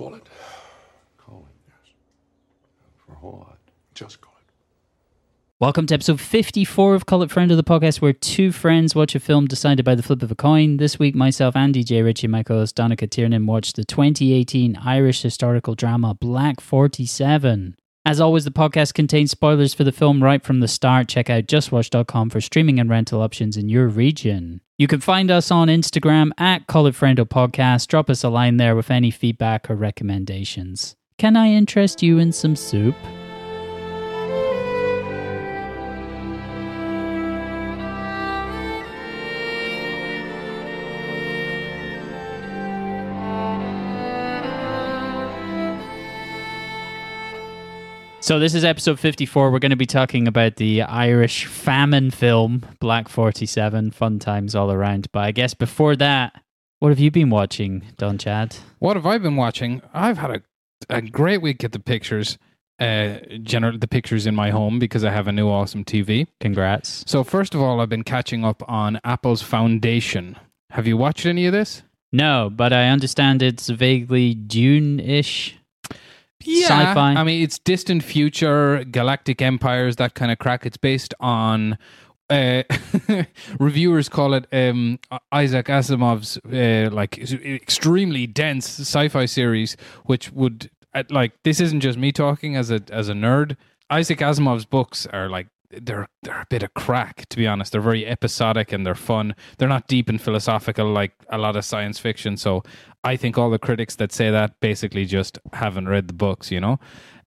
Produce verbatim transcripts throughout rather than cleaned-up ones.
Call it. Call it, yes. For what? Just call it. Welcome to episode fifty-four of Call It Friend of the podcast, where two friends watch a film decided by the flip of a coin. This week, myself, Andy J. Ritchie, and my co-host Danica Tiernan watched the twenty eighteen Irish historical drama Black forty-seven. As always, the podcast contains spoilers for the film right from the start. Check out just watch dot com for streaming and rental options in your region. You can find us on Instagram at Call It Friendo Podcast. Drop us a line there with any feedback or recommendations. Can I interest you in some soup? So this is episode fifty-four. We're going to be talking about the Irish famine film, Black forty-seven, fun times all around. But I guess before that, what have you been watching, Don Chad? What have I been watching? I've had a, a great week at the pictures, uh, gener- the pictures in my home, because I have a new awesome T V. Congrats. So first of all, I've been catching up on Apple's Foundation. Have you watched any of this? No, but I understand it's vaguely Dune-ish. Yeah, sci-fi. I mean, it's distant future, galactic empires, that kind of crack. It's based on, uh, reviewers call it um, Isaac Asimov's uh, like extremely dense sci-fi series, which would, like, this isn't just me talking as a as a nerd. Isaac Asimov's books are like, they're they're a bit of crack, to be honest. They're very episodic and they're fun. They're not deep and philosophical like a lot of science fiction. So I think all the critics that say that basically just haven't read the books, you know.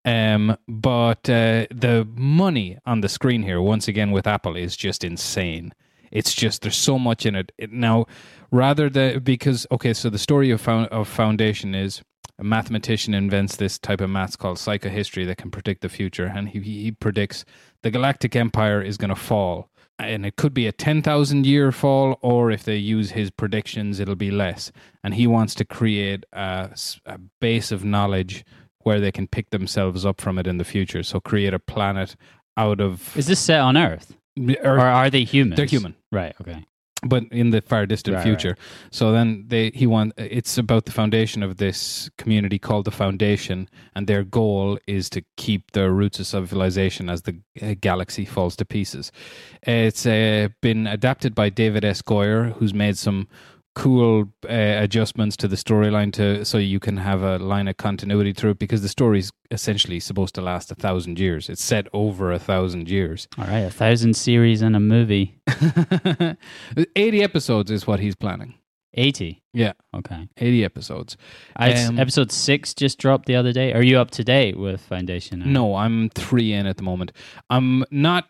Um, but uh, the money on the screen here, once again with Apple, is just insane. It's just, there's so much in it. it now, rather than, because, okay, so the story of found, of Foundation is a mathematician invents this type of maths called psychohistory that can predict the future, and he, he predicts the galactic empire is going to fall, and it could be a ten thousand year fall, or if they use his predictions, it'll be less. And he wants to create a, a base of knowledge where they can pick themselves up from it in the future. So create a planet out of... Is this set on Earth? Earth. Or are they humans? They're human. Right, okay. But in the far distant right, future. Right. So then they he want, it's about the foundation of this community called the Foundation, and their goal is to keep the roots of civilization as the uh, galaxy falls to pieces. It's uh, been adapted by David S. Goyer, who's made some cool uh, adjustments to the storyline to so you can have a line of continuity through it, because the story's essentially supposed to last a thousand years. It's set over a thousand years. All right, a thousand series and a movie. eighty episodes is what he's planning. eighty? Yeah. Okay. eighty episodes. Um, episode six just dropped the other day. Are you up to date with Foundation? Or? No, I'm three in at the moment. I'm not...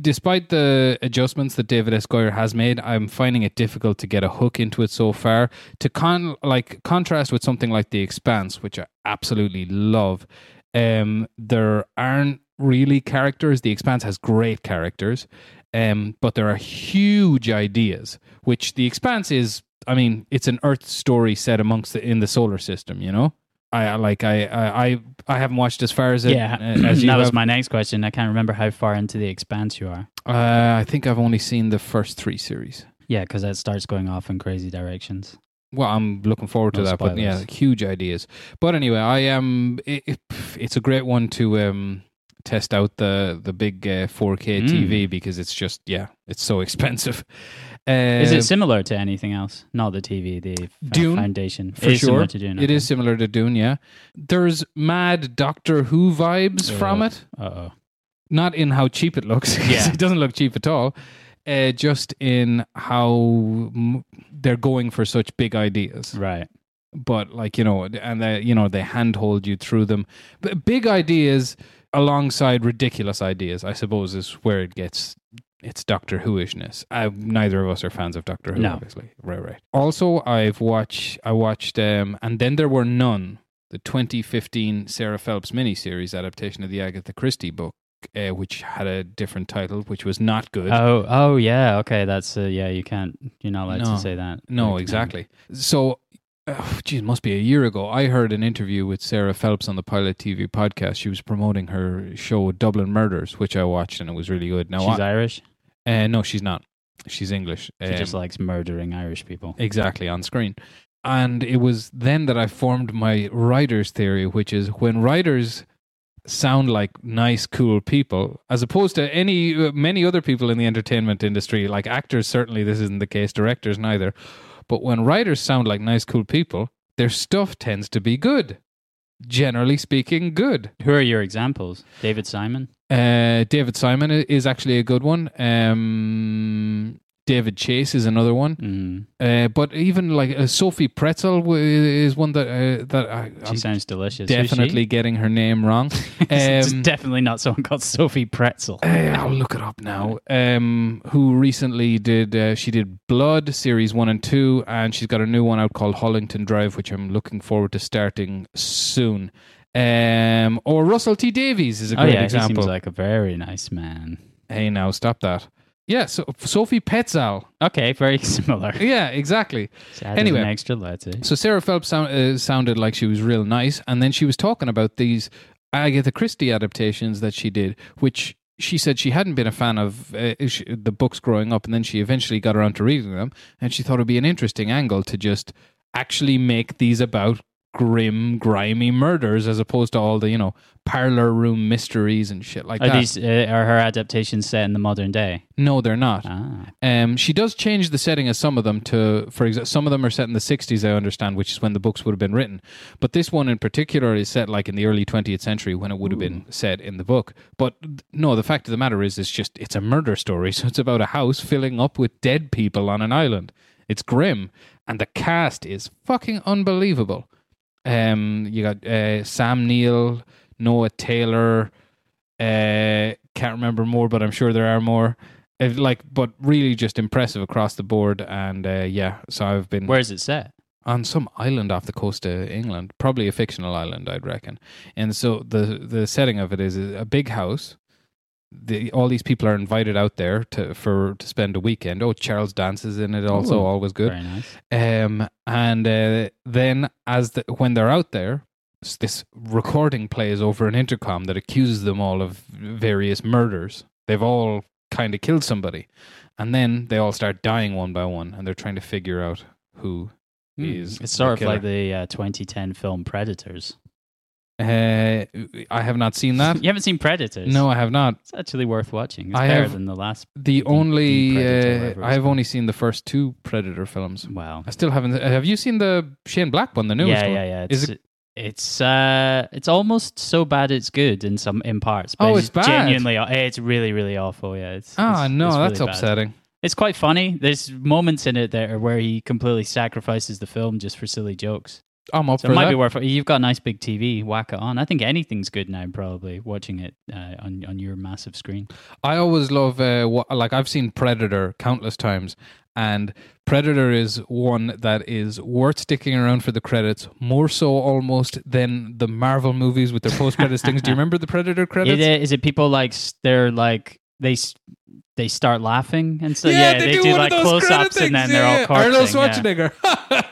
Despite the adjustments that David S. Goyer has made, I'm finding it difficult to get a hook into it so far. To con like contrast with something like The Expanse, which I absolutely love, um, there aren't really characters. The Expanse has great characters, um, but there are huge ideas, which The Expanse is, I mean, it's an Earth story set amongst the, in the solar system, you know? I like I I I haven't watched as far as it. Yeah, as you that was have. My next question. I can't remember how far into The Expanse you are. Uh, I think I've only seen the first three series. Yeah, because that starts going off in crazy directions. Well, I'm looking forward no to that. Spoilers. But yeah, huge ideas. But anyway, I am. Um, it, it, it's a great one to um, test out the the big uh, four K mm. T V, because it's just yeah, it's so expensive. Uh, is it similar to anything else? Not the T V, the Dune, Foundation. For it is sure. Similar to Dune, okay. It is similar to Dune, yeah. There's mad Doctor Who vibes uh, from it. Uh-oh. Not in how cheap it looks. Yeah. It doesn't look cheap at all. Uh, just in how m- they're going for such big ideas. Right. But like, you know, and they, you know, they handhold you through them. But big ideas alongside ridiculous ideas, I suppose, is where it gets... It's Doctor Who-ishness. I, neither of us are fans of Doctor Who, no. Obviously. Right, right. Also, I've watched, I watched, um, and then there were none, the twenty fifteen Sarah Phelps miniseries adaptation of the Agatha Christie book, uh, which had a different title, which was not good. Oh, oh yeah, okay, that's, uh, yeah, you can't, you're not allowed no, to say that. No, exactly. So, oh, geez, must be a year ago, I heard an interview with Sarah Phelps on the Pilot T V podcast. She was promoting her show Dublin Murders, which I watched, and it was really good. Now, she's I, Irish? Uh, no, she's not. She's English. She um, just likes murdering Irish people. Exactly, on screen. And it was then that I formed my writer's theory, which is when writers sound like nice, cool people, as opposed to any many other people in the entertainment industry, like actors, certainly this isn't the case, directors neither. But when writers sound like nice, cool people, their stuff tends to be good. Generally speaking, good. Who are your examples? David Simon? Uh, David Simon is actually a good one. Um... David Chase is another one, mm. uh, but even like uh, Sophie Petzal is one that uh, that I, she I'm sounds delicious. Definitely getting her name wrong. Um, it's definitely not someone called Sophie Petzal. Uh, I'll look it up now. Um, who recently did uh, she did Blood series one and two, and she's got a new one out called Hollington Drive, which I'm looking forward to starting soon. Um, or Russell T. Davies is a great oh, yeah, example. He seems like a very nice man. Hey, now stop that. Yeah, so Sophie Petzal. Okay, very similar. Yeah, exactly. So anyway, an extra letter. So Sarah Phelps sound, uh, sounded like she was real nice, and then she was talking about these Agatha Christie adaptations that she did, which she said she hadn't been a fan of uh, the books growing up, and then she eventually got around to reading them, and she thought it would be an interesting angle to just actually make these about grim, grimy murders as opposed to all the, you know, parlor room mysteries and shit like are that. These, uh, are her adaptations set in the modern day? No, they're not. Ah. Um, she does change the setting of some of them to, for example, some of them are set in the sixties, I understand, which is when the books would have been written. But this one in particular is set like in the early twentieth century when it would Ooh. have been set in the book. But no, the fact of the matter is it's just, it's a murder story. So it's about a house filling up with dead people on an island. It's grim. And the cast is fucking unbelievable. Um, you got uh, Sam Neill, Noah Taylor. Uh, can't remember more, but I'm sure there are more. Uh, like, but really, just impressive across the board. And uh, yeah, so I've been. Where is it set? On some island off the coast of England, probably a fictional island, I'd reckon. And so the the setting of it is a big house. The, all these people are invited out there to for to spend a weekend. Oh, Charles Dance is in it also, Ooh, always good. Very nice. Um, and uh, then as the, when they're out there, this recording plays over an intercom that accuses them all of various murders. They've all kind of killed somebody. And then they all start dying one by one, and they're trying to figure out who mm. is It's sort of like the uh, twenty ten film Predators. Uh, I have not seen that. You haven't seen Predators? No, I have not. It's actually worth watching. It's I better have, than the last. The D- only uh, I have only seen the first two Predator films. Wow, I still haven't. Have you seen the Shane Black one, the newest yeah, one? Yeah, yeah, yeah. It's it, it's, uh, it's almost so bad it's good in some in parts. But oh, it's, it's bad. Genuinely, it's really, really awful. Yeah. It's, ah, it's, no, it's really that's bad. upsetting. It's quite funny. There's moments in it there where he completely sacrifices the film just for silly jokes. I'm up so for it might that. Be worth it. You've got a nice big T V, whack it on. I think anything's good now, probably, watching it uh, on, on your massive screen. I always love, uh, what, like, I've seen Predator countless times, and Predator is one that is worth sticking around for the credits, more so almost than the Marvel movies with their post-credits things. Do you remember the Predator credits? It, is it people, like, they're, like, they... They start laughing, and so yeah, yeah they, they do, do like close-ups, and then yeah, they're all corpsing. Arnold Schwarzenegger.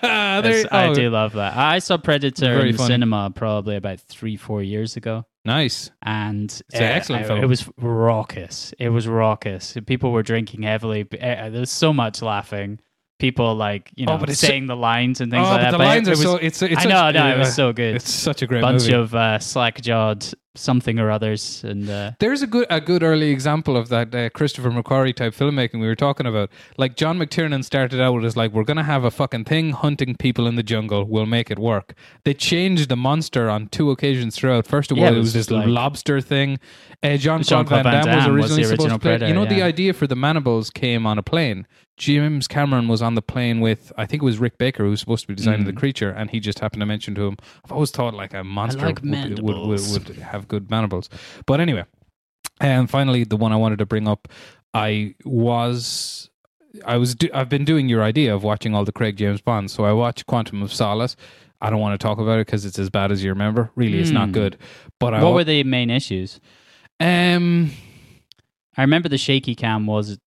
Yeah. Yes, oh. I do love that. I saw Predator Very in funny. the cinema probably about three, four years ago. Nice, and it's uh, an excellent I, film. It was raucous. It was raucous. People were drinking heavily. There's so much laughing. People like you know oh, saying so, the lines and things oh, like but that. The but lines it, are it was, so. It's, it's I know, such, no, yeah, it was so good. It's such a great bunch movie. of uh, slack-jawed something or others. And uh, there's a good a good early example of that uh, Christopher McQuarrie type filmmaking we were talking about. Like John McTiernan started out as like we're gonna have a fucking thing hunting people in the jungle. We'll make it work. They changed the monster on two occasions throughout. First of all, yeah, it was, it was this like, lobster thing. Uh, John Claude Van Damme was originally was supposed to play. Predator, you know, yeah. the idea for the Mandibles came on a plane. James Cameron was on the plane with, I think it was Rick Baker, who was supposed to be designing mm. the creature, and he just happened to mention to him, I've always thought like a monster like would, would, would, would have good mandibles. But anyway, and finally, the one I wanted to bring up, I was, I was, do, I've been doing your idea of watching all the Craig James Bonds, so I watched Quantum of Solace. I don't want to talk about it because it's as bad as you remember. Really, mm. it's not good. But I What wa- were the main issues? Um, I remember the shaky cam was...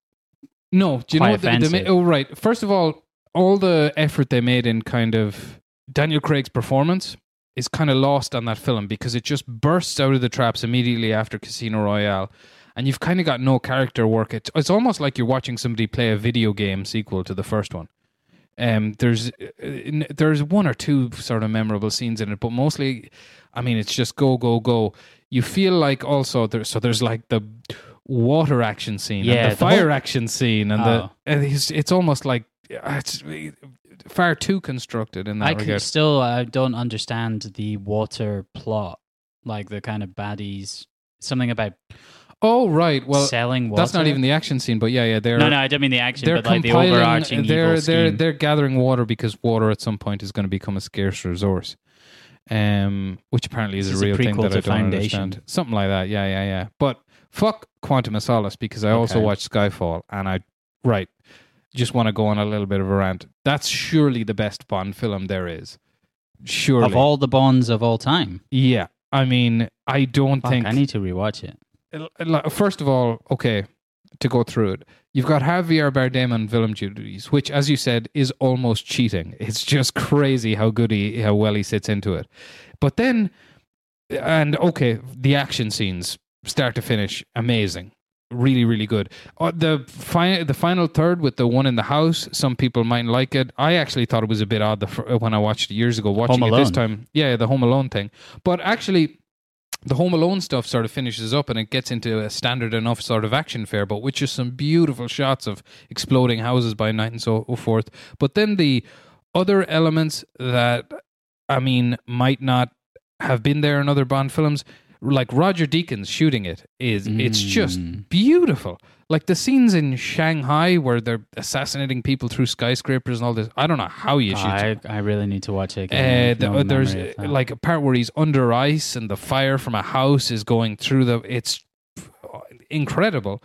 No, do you Quite know what they, they made? Oh, right. First of all, all the effort they made in kind of Daniel Craig's performance is kind of lost on that film because it just bursts out of the traps immediately after Casino Royale, and you've kind of got no character work. It's, it's almost like you're watching somebody play a video game sequel to the first one. Um, there's there's one or two sort of memorable scenes in it, but mostly, I mean, it's just go, go, go. You feel like also there's so there's like the water action scene, yeah, and the, the fire whole... action scene, and oh. the and it's, it's almost like it's far too constructed in that I regard. I can still I don't understand the water plot, like the kind of baddies, something about. Oh, right. Well, selling water. That's not even the action scene, but yeah, yeah. They're, no, no, I don't mean the action, but like the overarching they're, evil scheme. They're, they're gathering water because water at some point is going to become a scarce resource, um, which apparently is this a real is a thing that I don't Foundation. Understand. Something like that, yeah, yeah, yeah. But fuck Quantum of Solace, because I okay. also watched Skyfall, and I, right, just want to go on a little bit of a rant. That's surely the best Bond film there is. Surely. Of all the Bonds of all time. Yeah. I mean, I don't fuck, think... I need to rewatch it. First of all, okay, to go through it, you've got Javier Bardem on villain duties, which, as you said, is almost cheating. It's just crazy how good he, how well he sits into it. But then, and okay, the action scenes, start to finish, amazing, really, really good. Uh, the fi- the final third with the one in the house, some people might like it. I actually thought it was a bit odd the fr- when I watched it years ago. Watching it this time, yeah, the Home Alone thing. But actually. The Home Alone stuff sort of finishes up and it gets into a standard enough sort of action fare, but with just some beautiful shots of exploding houses by night and so forth. But then the other elements that, I mean, might not have been there in other Bond films, like Roger Deakins shooting it, is mm. it's just beautiful. Like the scenes in Shanghai where they're assassinating people through skyscrapers and all this. I don't know how you shoot. I, I really need to watch it again. Uh, the, no there's like a part where he's under ice and the fire from a house is going through the... It's incredible.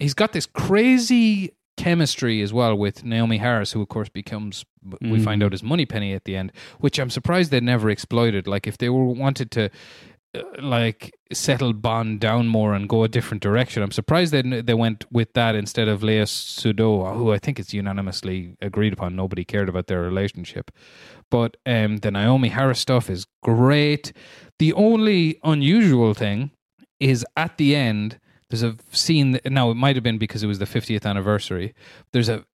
He's got this crazy chemistry as well with Naomi Harris, who of course becomes, mm. we find out, is Moneypenny at the end, which I'm surprised they never exploited. Like if they were wanted to... like settle Bond down more and go a different direction. I'm surprised they they went with that instead of Lea Seydoux, who I think it's unanimously agreed upon. Nobody cared about their relationship. But um, the Naomi Harris stuff is great. The only unusual thing is at the end, there's a scene, now it might have been because it was the fiftieth anniversary, there's a,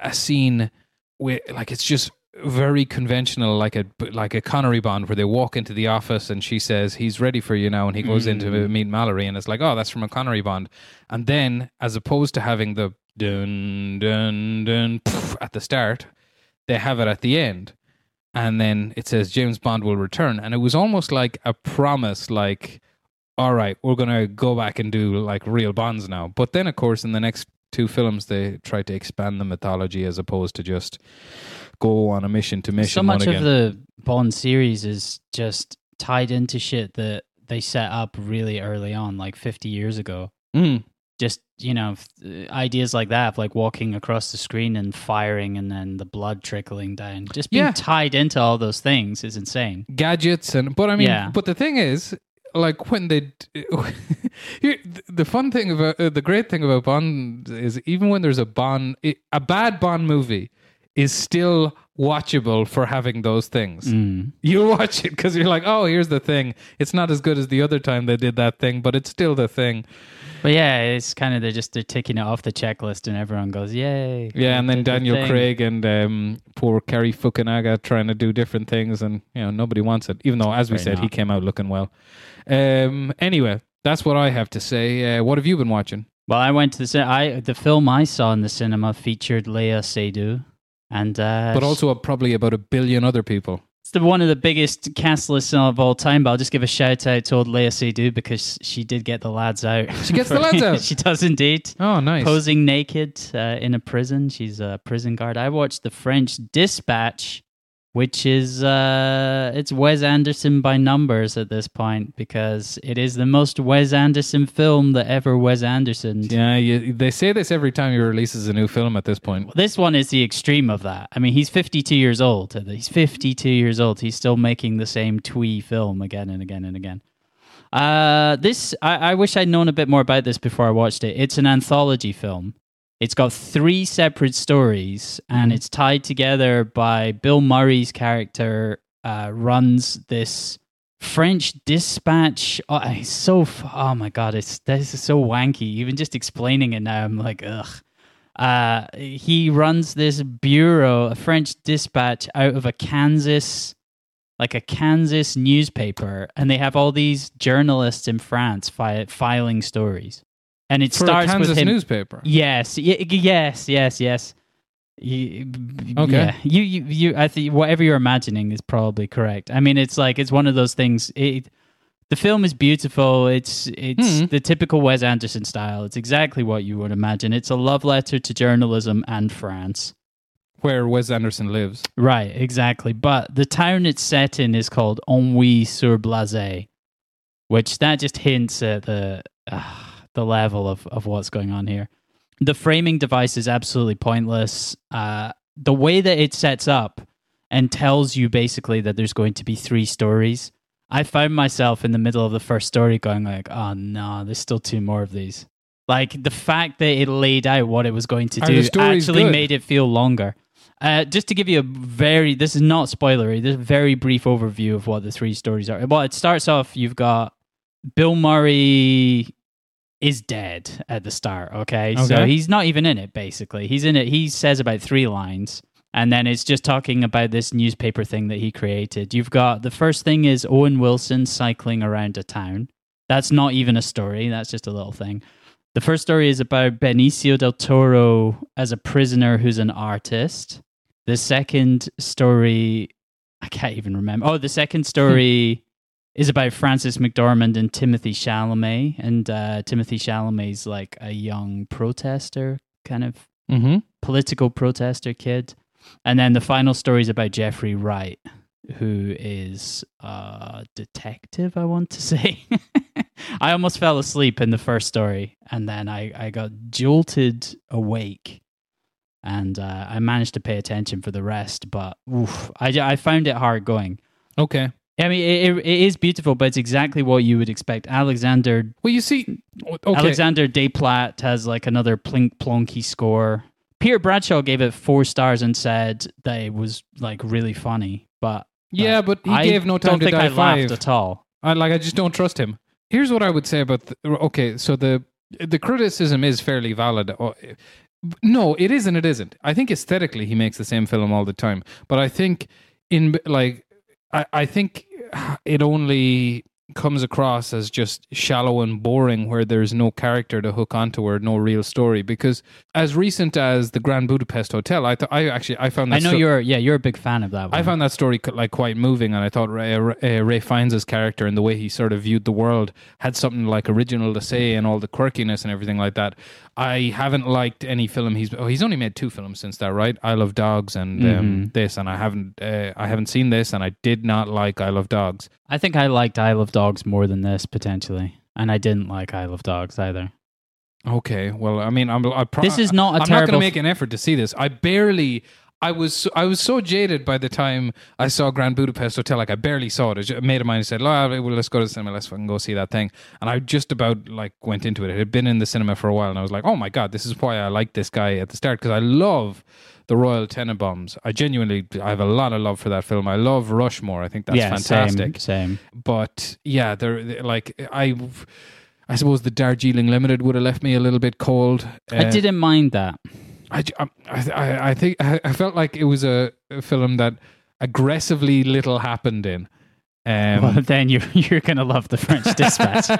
a scene where like it's just very conventional, like a like a Connery Bond, where they walk into the office and she says, he's ready for you now, and he goes mm-hmm. in to meet Mallory, and it's like, oh, that's from a Connery Bond. And then, as opposed to having the dun, dun, dun, poof, at the start, they have it at the end. And then it says, James Bond will return. And it was almost like a promise, like, all right, we're going to go back and do like real Bonds now. But then, of course, in the next two films, they try to expand the mythology as opposed to just... go on a mission to mission. So much again. Of the Bond series is just tied into shit that they set up really early on, like fifty years ago. Mm. Just, you know, ideas like that, like walking across the screen and firing and then the blood trickling down. Just being yeah. tied into all those things is insane. Gadgets and... But I mean, yeah. but the thing is, like when they... the fun thing about... Uh, the great thing about Bond is even when there's a Bond... A bad Bond movie... is still watchable for having those things. Mm. You watch it because you're like, oh, here's the thing. It's not as good as the other time they did that thing, but it's still the thing. But yeah, it's kind of, they're just, they're ticking it off the checklist and everyone goes, yay. Yeah, and then Daniel the Craig and um, poor Cary Fukunaga trying to do different things and, you know, nobody wants it. Even though, as we Very said, not. He came out looking well. Um, anyway, that's what I have to say. Uh, what have you been watching? Well, I went to the cin- I the film I saw in the cinema featured Lea Seydoux. And, uh, but also a, probably about a billion other people. It's the, one of the biggest cast lists of all time, but I'll just give a shout out to old Lea Seydoux because she did get the lads out. She gets the lads out? She does indeed. Oh, nice. Posing naked uh, in a prison. She's a prison guard. I watched The French Dispatch, which is uh, it's Wes Anderson by numbers at this point because it is the most Wes Anderson film that ever Wes Andersoned. Yeah, you, they say this every time he releases a new film at this point. Well, this one is the extreme of that. I mean, he's fifty-two years old. He's fifty-two years old. He's still making the same twee film again and again and again. Uh, this I, I wish I'd known a bit more about this before I watched it. It's an anthology film. It's got three separate stories, and it's tied together by Bill Murray's character uh, runs this French dispatch. Oh, it's so, oh my God, it's this is so wanky. Even just explaining it now, I'm like, ugh. Uh, he runs this bureau, a French Dispatch, out of a Kansas, like a Kansas newspaper, and they have all these journalists in France fi- filing stories. And it For starts a Kansas with him. Newspaper. Yes, y- yes, yes, yes. You, okay. Yeah. You, you, you. I think whatever you're imagining is probably correct. I mean, it's like it's one of those things. It, the film is beautiful. It's it's hmm. the typical Wes Anderson style. It's exactly what you would imagine. It's a love letter to journalism and France, where Wes Anderson lives. Right. Exactly. But the town it's set in is called Ennui-sur-Blaise, which that just hints at the uh, the level of, of what's going on here. The framing device is absolutely pointless. Uh, the way that it sets up and tells you basically that there's going to be three stories, I found myself in the middle of the first story going like, oh no, there's still two more of these. Like the fact that it laid out what it was going to do actually good. made it feel longer. Uh, just to give you a very, this is not spoilery, this is a very brief overview of what the three stories are. Well, it starts off, you've got Bill Murray... is dead at the start, okay? okay? So he's not even in it, basically. He's in it, he says about three lines, and then it's just talking about this newspaper thing that he created. You've got, the first thing is Owen Wilson cycling around a town. That's not even a story, that's just a little thing. The first story is about Benicio del Toro as a prisoner who's an artist. The second story, I can't even remember. Oh, the second story... is about Francis McDormand and Timothée Chalamet, and uh, Timothée Chalamet's like a young protester, kind of mm-hmm. political protester kid. And then the final story is about Jeffrey Wright, who is a detective, I want to say. I almost fell asleep in the first story, and then I, I got jolted awake, and uh, I managed to pay attention for the rest, but oof, I, I found it hard going. Okay. I mean, it, it is beautiful, but it's exactly what you would expect. Alexander... Well, you see... Okay. Alexander Desplat has like another plink-plonky score. Peter Bradshaw gave it four stars and said that it was like really funny, but... Yeah, like, but he I gave No Time to Die I five. I don't think I laughed at all. I, like, I just don't trust him. Here's what I would say about... The, okay, so the the criticism is fairly valid. No, it is and it isn't. I think aesthetically he makes the same film all the time, but I think in like... I think it only comes across as just shallow and boring where there's no character to hook onto or no real story, because as recent as the Grand Budapest Hotel, I th- I actually I found that I know sto- you're yeah you're a big fan of that one. I found that story like quite moving, and I thought Ray, Ray, Ray Fiennes' character and the way he sort of viewed the world had something like original to say, and all the quirkiness and everything like that. I haven't liked any film he's oh he's only made two films since that, right? Isle of Dogs and mm-hmm. um, this, and I haven't uh, I haven't seen this, and I did not like Isle of Dogs. I think I liked Isle of Dogs more than this potentially, and I didn't like Isle of Dogs either. Okay, well, I mean, I'm I pro- this is not a I'm terrible not going to make an effort to see this. I barely. I was I was so jaded by the time I saw Grand Budapest Hotel, like I barely saw it. A mate of mine said, well, let's go to the cinema, let's fucking go see that thing. And I just about like went into it. It had been in the cinema for a while, and I was like, oh my God, this is why I like this guy at the start, because I love The Royal Tenenbaums. I genuinely, I have a lot of love for that film. I love Rushmore. I think that's yeah, fantastic. Same, same. But yeah, they're like, I I suppose the Darjeeling Limited would have left me a little bit cold. Uh, I didn't mind that. I, I, I think I felt like it was a film that aggressively little happened in. Um, well, then you're, you're going to love The French Dispatch.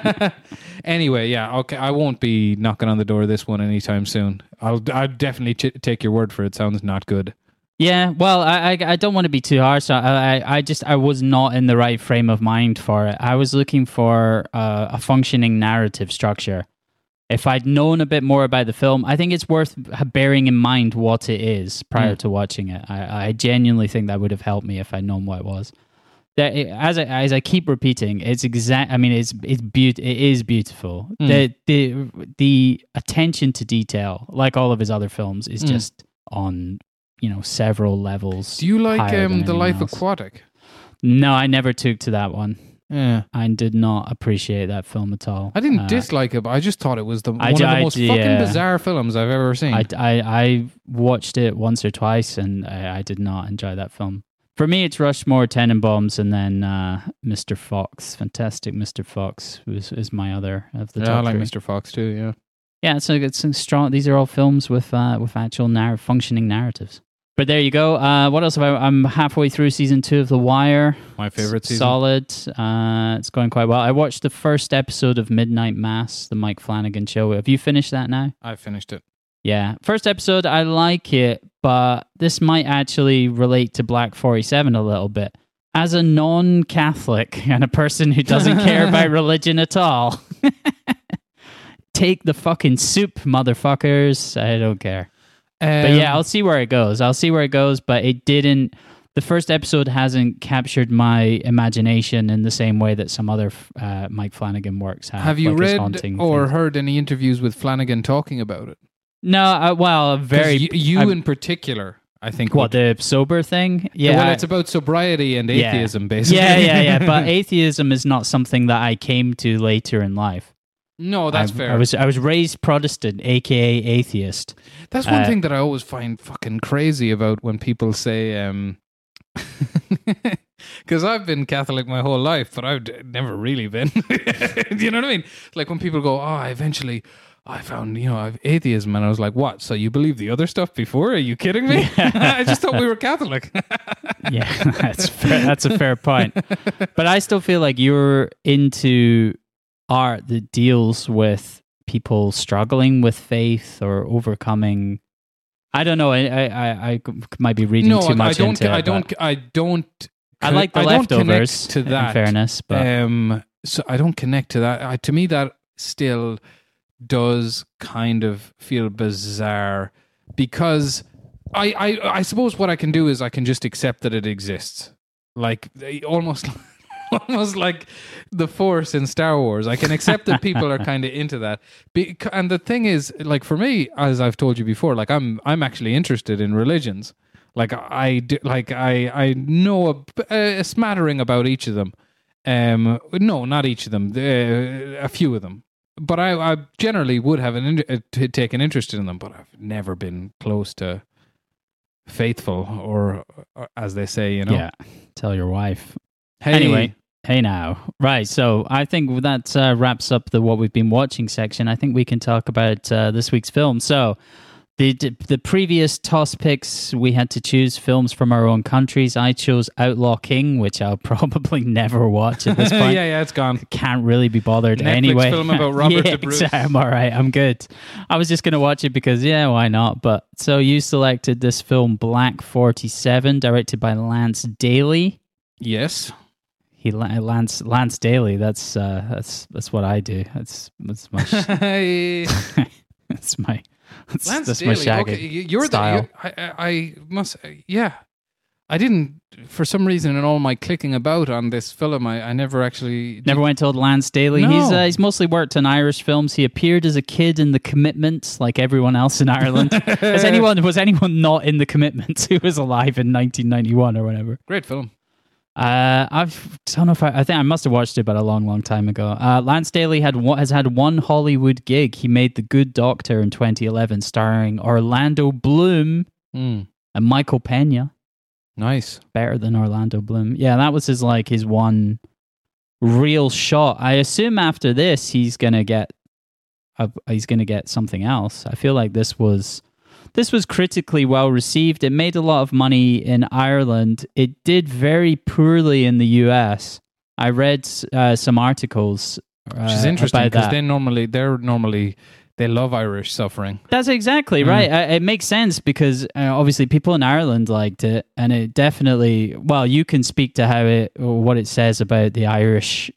Anyway, yeah, okay. I won't be knocking on the door of this one anytime soon. I'll I'll definitely ch- take your word for it. Sounds not good. Yeah, well, I I don't want to be too harsh. I I just I was not in the right frame of mind for it. I was looking for uh, a functioning narrative structure. If I'd known a bit more about the film, I think it's worth bearing in mind what it is prior mm. to watching it. I, I genuinely think that would have helped me if I'd known what it was. That it, as I, as I keep repeating, it's exact. I mean, it's it's beaut. It is beautiful. Mm. The the the attention to detail, like all of his other films, is mm. just on you know several levels. Do you like um, The Life else. Aquatic? No, I never took to that one. Yeah. I did not appreciate that film at all. I didn't uh, dislike it, but I just thought it was the I, one I, of the most I, fucking yeah. bizarre films I've ever seen. I, I, I watched it once or twice, and I, I did not enjoy that film. For me, it's Rushmore, Tenenbaums, and then uh, Mister Fox. Fantastic Mister Fox was, is my other of the top Yeah, I like three. Mister Fox too, yeah. Yeah, so it's some strong. These are all films with uh, with actual narr- functioning narratives. But there you go. Uh, what else have I? I'm halfway through season two of The Wire. My favorite it's season. Solid. Uh, it's going quite well. I watched the first episode of Midnight Mass, the Mike Flanagan show. Have you finished that now? I finished it. Yeah, first episode. I like it, but this might actually relate to Black forty-seven a little bit. As a non-Catholic and a person who doesn't care about religion at all. Take the fucking soup, motherfuckers. I don't care. Um, but yeah, I'll see where it goes. I'll see where it goes, but it didn't... The first episode hasn't captured my imagination in the same way that some other uh, Mike Flanagan works have. Have you like read or thing. heard any interviews with Flanagan talking about it? No, uh, well, very... You, you I, in particular... I think what would. the sober thing, yeah. Well, it's about sobriety and atheism, yeah. basically. Yeah, yeah, yeah. But atheism is not something that I came to later in life. No, that's I, fair. I was I was raised Protestant, aka atheist. That's one uh, thing that I always find fucking crazy about when people say, um, because I've been Catholic my whole life, but I've never really been. You know what I mean? Like when people go, "Oh, I eventually." I found, you know, I've atheism, and I was like, what? So you believe the other stuff before? Are you kidding me? Yeah. I just thought we were Catholic. Yeah, that's fair. That's a fair point. But I still feel like you're into art that deals with people struggling with faith or overcoming. I don't know. I I, I might be reading no, too I, much I don't, into I don't, it. I don't. I don't. I like the I leftovers, to that. in fairness. But. Um, so I don't connect to that. I, to me, that still... does kind of feel bizarre because I, I I suppose what I can do is I can just accept that it exists, like almost almost like the Force in Star Wars. I can accept that people are kind of into that. Be- and the thing is, like for me, as I've told you before, like I'm I'm actually interested in religions. Like I do, like I I know a, a smattering about each of them. Um, no, not each of them. Uh, a few of them. But I, I generally would have an in, uh, t- take an interest in them, but I've never been close to faithful, or, or as they say, you know. Yeah, tell your wife. Hey. Anyway, hey now. Right, so I think that uh, wraps up the what we've been watching section. I think we can talk about uh, this week's film. So the the previous toss picks, we had to choose films from our own countries. I chose Outlaw King, which I'll probably never watch at this point. yeah, yeah, it's gone. Can't really be bothered Netflix anyway. Netflix film about Robert yeah, De Bruce. Exactly. I'm all right. I'm good. I was just going to watch it because, yeah, why not? But so you selected this film, Black forty-seven, directed by Lance Daly. Yes. He Lance Lance Daly. That's uh, that's that's what I do. That's that's my. Sh- that's my. That's, Lance that's Daly, my shaggy okay, you're style. The, you're, I, I must, yeah. I didn't, for some reason, in all my clicking about on this film, I, I never actually... Never went to old Lance Daly. No. He's uh, he's mostly worked on Irish films. He appeared as a kid in The Commitments, like everyone else in Ireland. As anyone, was anyone not in The Commitments who was alive in nineteen ninety-one or whatever? Great film. Uh, I've, I don't know if I, I think I must have watched it but a long, long time ago. Uh, Lance Daly had one, has had one Hollywood gig. He made The Good Doctor in twenty eleven, starring Orlando Bloom mm. and Michael Pena. Nice. Better than Orlando Bloom. Yeah, that was his like his one real shot. I assume after this he's gonna get a, he's gonna get something else. I feel like this was. This was critically well received. It made a lot of money in Ireland. It did very poorly in the U S. I read uh, some articles uh, which is interesting because they normally they're normally they love Irish suffering. That's exactly mm. right. I, it makes sense because uh, obviously people in Ireland liked it, and it definitely. Well, you can speak to how it or what it says about the Irish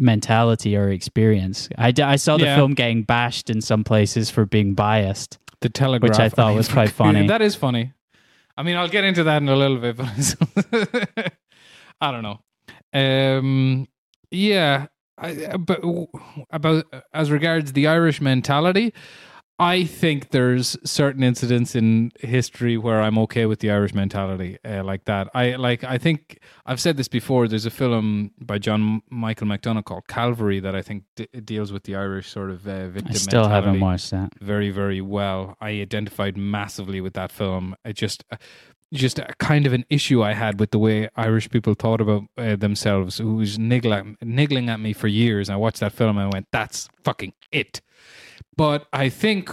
mentality or experience. I, I saw the yeah. film getting bashed in some places for being biased. The Telegraph. Which I thought I mean, was quite funny. That is funny. I mean, I'll get into that in a little bit, but I don't know. Um, yeah, I, but about as regards the Irish mentality, I think there's certain incidents in history where I'm okay with the Irish mentality uh, like that. I like. I think I've said this before. There's a film by John Michael McDonough called Calvary that I think d- deals with the Irish sort of uh, victim mentality. I still mentality haven't watched that. Very, very well. I identified massively with that film. It just, just a kind of an issue I had with the way Irish people thought about uh, themselves. Who was niggling, niggling at me for years. I watched that film and I went, "That's fucking it." But I think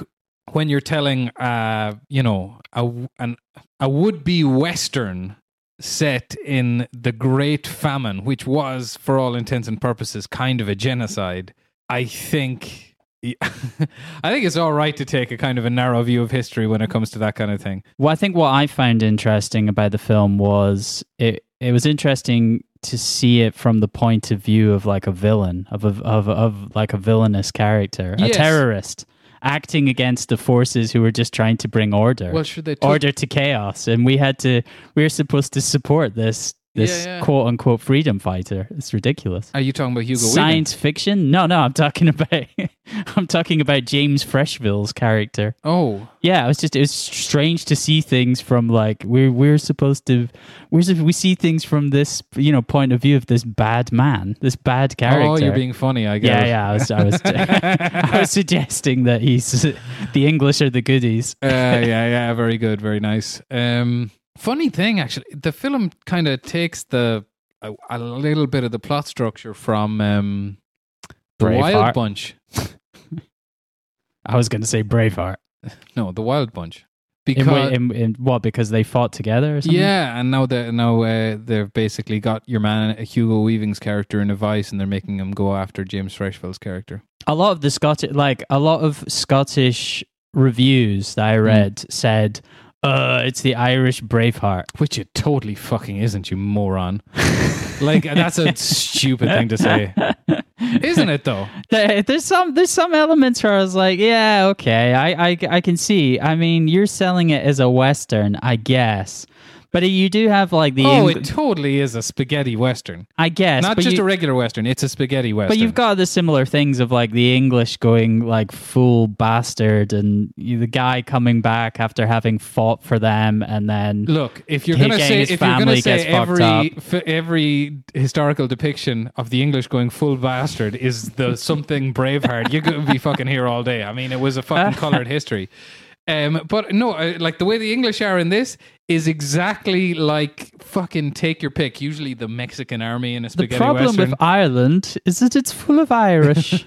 when you're telling, uh, you know, a, an, a would-be Western set in the Great Famine, which was, for all intents and purposes, kind of a genocide, I think, I think it's all right to take a kind of a narrow view of history when it comes to that kind of thing. Well, I think what I found interesting about the film was it. It was interesting to see it from the point of view of like a villain, of a, of of like a villainous character, yes. a terrorist acting against the forces who were just trying to bring order, well, should they t- order to chaos. And we had to, we were supposed to support this this yeah, yeah. quote unquote freedom fighter. It's ridiculous. Are you talking about Hugo Weaving? Science fiction? No, no, I'm talking about I'm talking about James Frecheville's character. Oh, yeah. It was just it was strange to see things from like we're we're supposed to we're we see things from this you know point of view of this bad man, this bad character. Oh, you're being funny. I guess. Yeah, yeah. I was I was, I was suggesting that he's the English are the goodies. uh, yeah, yeah. Very good. Very nice. Um, funny thing, actually, the film kind of takes the a, a little bit of the plot structure from. Um, The Brave Wild Heart. Bunch. I was going to say Braveheart. No, The Wild Bunch. Because in, in, in what? Because they fought together or something? Yeah, and now, they're, now uh, they've basically got your man, Hugo Weaving's character in a vice, and they're making him go after James Frecheville's character. A lot of the Scottish, like, a lot of Scottish reviews that I read mm. said, uh, it's the Irish Braveheart. Which it totally fucking isn't, you moron. Like, that's a stupid thing to say. Isn't it though? There's some there's some elements where I was like, yeah, okay, I, I, I can see. I mean, you're selling it as a Western, I guess. But you do have like the... Oh, Eng- it totally is a spaghetti Western. I guess. Not just you, a regular Western, it's a spaghetti Western. But you've got the similar things of like the English going like full bastard and you, the guy coming back after having fought for them and then... Look, if you're going to say, if you're gonna say every, f- every historical depiction of the English going full bastard is the something Braveheart, you're going to be fucking here all day. I mean, it was a fucking coloured history. Um, but no, like the way the English are in this is exactly like fucking take your pick. Usually the Mexican army in a spaghetti western. The problem western. With Ireland is that it's full of Irish.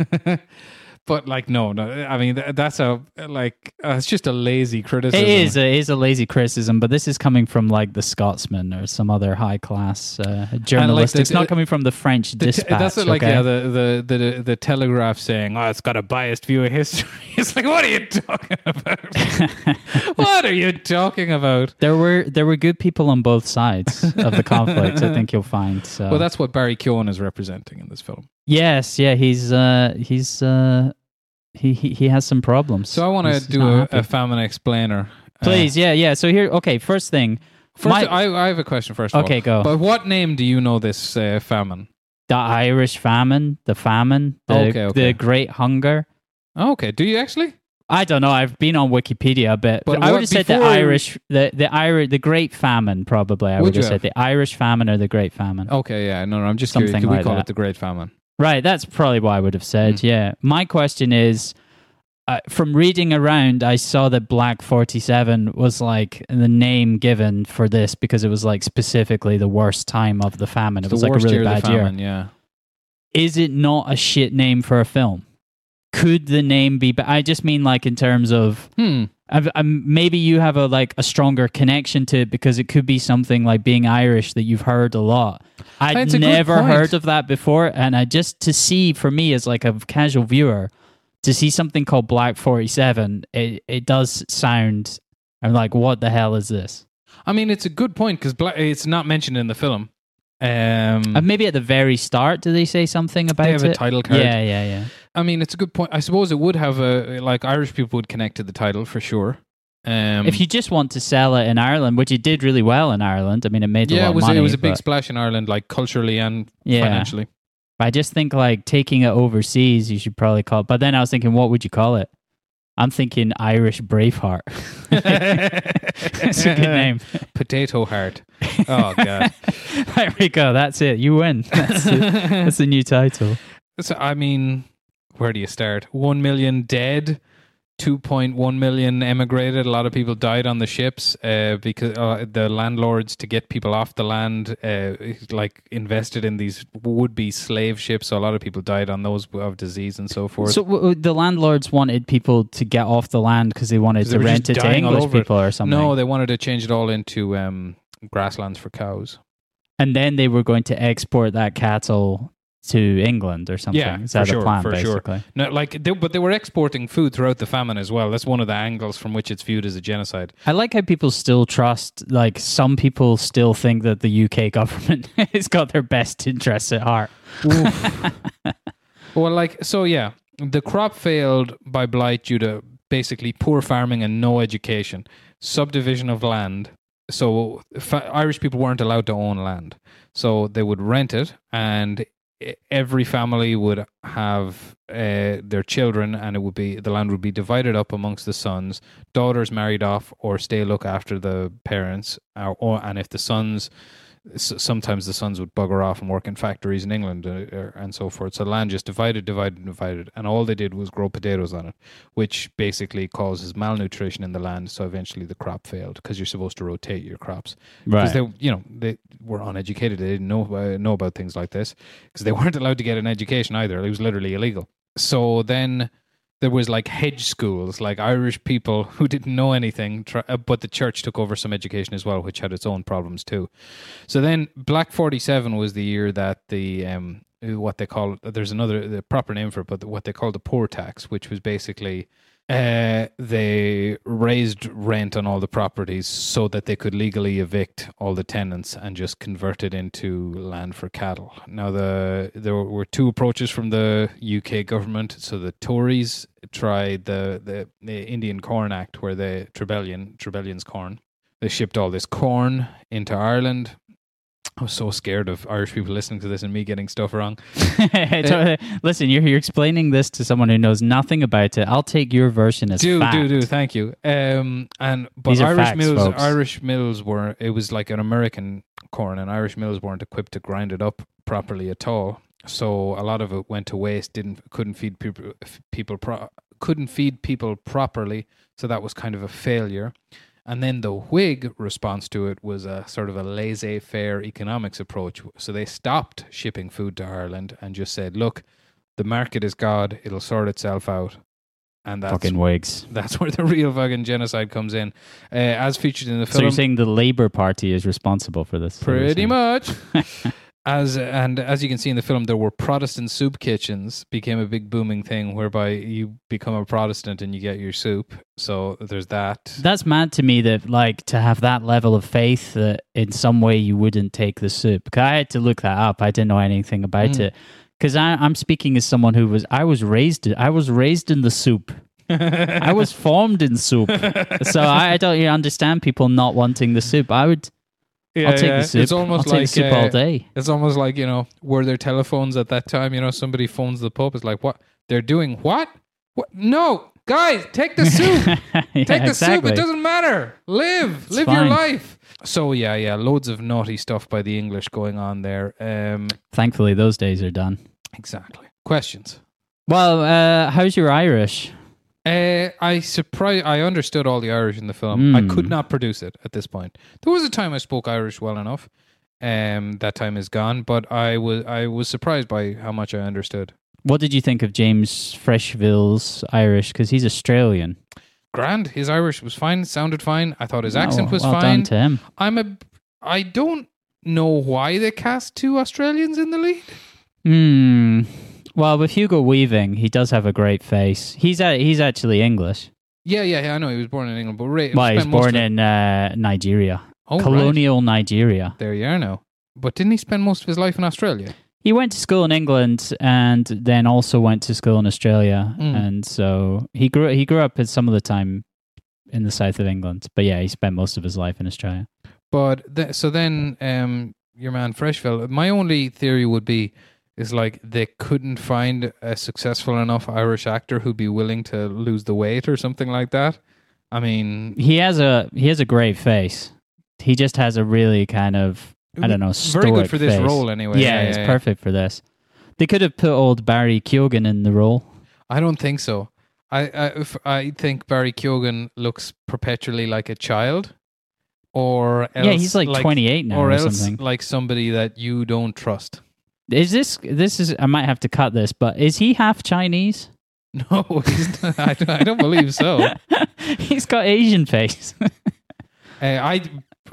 But like, no, no. I mean, that's a like. Uh, it's just a lazy criticism. It is. It is a lazy criticism. But this is coming from like the Scotsman or some other high class uh, journalist. Like the, it's not coming from the French the, Dispatch. That's what, like okay? yeah, the, the the the Telegraph saying, "Oh, it's got a biased view of history." It's like, what are you talking about? What are you talking about? There were there were good people on both sides of the conflict. I think you'll find. So. Well, that's what Barry Keoghan is representing in this film. Yes, yeah, he's uh, he's uh, he, he he has some problems. So I want to do a, a famine explainer, please. Uh, yeah, yeah. So here, okay. First thing, first my, I I have a question. First, of okay, all. go. But what name do you know this uh, famine? The Irish famine, the famine, the, okay, okay. the Great Hunger. Okay, do you actually? I don't know. I've been on Wikipedia a bit. But I would have said the Irish, the the Irish, the Great Famine. Probably, I would have said the Irish famine or the Great Famine. Okay, yeah, no, no. I'm just something curious. Can like we call that. It the Great Famine? Right, that's probably what I would have said, mm. yeah. My question is, uh, from reading around, I saw that Black forty-seven was like the name given for this because it was like specifically the worst time of the famine. It was like a really bad year. Yeah. Is it not a shit name for a film? Could the name be... Ba- I just mean like in terms of... Hmm. I've, I'm, maybe you have a like a stronger connection to it because it could be something like being Irish that you've heard a lot. I'd never heard of that before, and I just to see for me as like a casual viewer to see something called Black forty-seven, it it does sound. I'm like, what the hell is this? I mean, it's a good point because it's not mentioned in the film. Um, and maybe at the very start, do they say something about it? They have a title card. Yeah, yeah, yeah. I mean, it's a good point. I suppose it would have a, like, Irish people would connect to the title for sure. Um, if you just want to sell it in Ireland, which it did really well in Ireland. I mean, it made yeah, a lot it was, of money. Yeah, it was a big splash in Ireland, like, culturally and yeah. financially. I just think, like, taking it overseas, you should probably call it. But then I was thinking, what would you call it? I'm thinking Irish Braveheart. That's a good name. Potato Heart. Oh, God. There we go. That's it. You win. That's it. That's the new title. So, I mean... Where do you start? One million dead, two point one million emigrated. A lot of people died on the ships uh, because uh, the landlords, to get people off the land, uh, like invested in these would-be slave ships. So a lot of people died on those of disease and so forth. So w- the landlords wanted people to get off the land because they wanted to rent it to English people or something. No, they wanted to change it all into um, grasslands for cows. And then they were going to export that cattle to England or something. Yeah, is that for sure, a plan, for basically? Sure. No, like they, but they were exporting food throughout the famine as well. That's one of the angles from which it's viewed as a genocide. I like how people still trust, like some people still think that the U K government has got their best interests at heart. Well, like, so yeah, the crop failed by blight due to basically poor farming and no education, subdivision of land. So fa- Irish people weren't allowed to own land. So they would rent it, and every family would have uh, their children, and it would be the land would be divided up amongst the sons. Daughters married off or stay look after the parents, or, or and if the sons, sometimes the sons would bugger off and work in factories in England uh, and so forth. So land just divided, divided, divided, and all they did was grow potatoes on it, which basically causes malnutrition in the land. So eventually the crop failed because you're supposed to rotate your crops. Right. Because they, you know, they were uneducated. They didn't know uh, know about things like this because they weren't allowed to get an education either. It was literally illegal. So then there was like hedge schools, like Irish people who didn't know anything, but the church took over some education as well, which had its own problems too. So then Black forty-seven was the year that the, um, what they call, there's another the proper name for it, but what they call the poor tax, which was basically uh, they raised rent on all the properties so that they could legally evict all the tenants and just convert it into land for cattle. Now, the there were two approaches from the U K government. So the Tories tried the, the, the Indian Corn Act, where the Trevelyan, Trevelyan's corn, they shipped all this corn into Ireland. I was so scared of Irish people listening to this and me getting stuff wrong. uh, Listen, you're, you're explaining this to someone who knows nothing about it. I'll take your version as do, fact. Do, do, do. Thank you. Um, and but These Irish facts, mills, folks. Irish mills were. It was like an American corn, and Irish mills weren't equipped to grind it up properly at all. So a lot of it went to waste. Didn't couldn't feed people people pro, couldn't feed people properly. So that was kind of a failure. And then the Whig response to it was a sort of a laissez-faire economics approach. So they stopped shipping food to Ireland and just said, look, the market is God, it'll sort itself out. And that's fucking Whigs. That's where the real fucking genocide comes in. Uh, as featured in the film... So you're saying the Labour Party is responsible for this? Pretty much. As and as you can see in the film, there were Protestant soup kitchens became a big booming thing, whereby you become a Protestant and you get your soup. So there's that. That's mad to me that like to have that level of faith that in some way you wouldn't take the soup. I had to look that up. I didn't know anything about mm. it because I'm speaking as someone who was I was raised I was raised in the soup. I was formed in soup, so I, I don't understand people not wanting the soup. I would. Yeah, I'll take yeah. the soup. It's almost I'll like, take the soup uh, all day. It's almost like, you know, were there telephones at that time? You know, somebody phones the Pope. It's like, what? They're doing what? What? No, guys, take the soup. yeah, take the exactly. soup. It doesn't matter. Live. It's Live fine. your life. So, yeah, yeah, loads of naughty stuff by the English going on there. Um, Thankfully, those days are done. Exactly. Questions? Well, uh, how's your Irish? Uh, I surprised. I understood all the Irish in the film. Mm. I could not produce it at this point. There was a time I spoke Irish well enough. Um, that time is gone. But I was I was surprised by how much I understood. What did you think of James Frecheville's Irish? Because he's Australian. Grand. His Irish was fine. Sounded fine. I thought his accent oh, was well fine. Done to him. I'm a. I don't know why they cast two Australians in the lead. Hmm. Well, with Hugo Weaving, he does have a great face. He's a, he's actually English. Yeah, yeah, yeah. I know he was born in England, but right, well, he was born in uh, Nigeria, oh, colonial right. Nigeria. There you are now. But didn't he spend most of his life in Australia? He went to school in England, and then also went to school in Australia, mm. and so he grew he grew up at some of the time in the south of England. But yeah, he spent most of his life in Australia. But th- so then, um, your man Frecheville. My only theory would be. Is like they couldn't find a successful enough Irish actor who'd be willing to lose the weight or something like that. I mean, he has a he has a great face. He just has a really kind of I don't know stoic very good for face. This role anyway. Yeah, yeah it's yeah, perfect yeah. for this. They could have put old Barry Keoghan in the role. I don't think so. I, I, I think Barry Keoghan looks perpetually like a child, or else, yeah, he's like, like twenty-eight now, or, or else something. Like somebody that you don't trust. Is this? This is. I might have to cut this, but is he half Chinese? No, he's not, I, I don't believe so. He's got Asian face. uh, I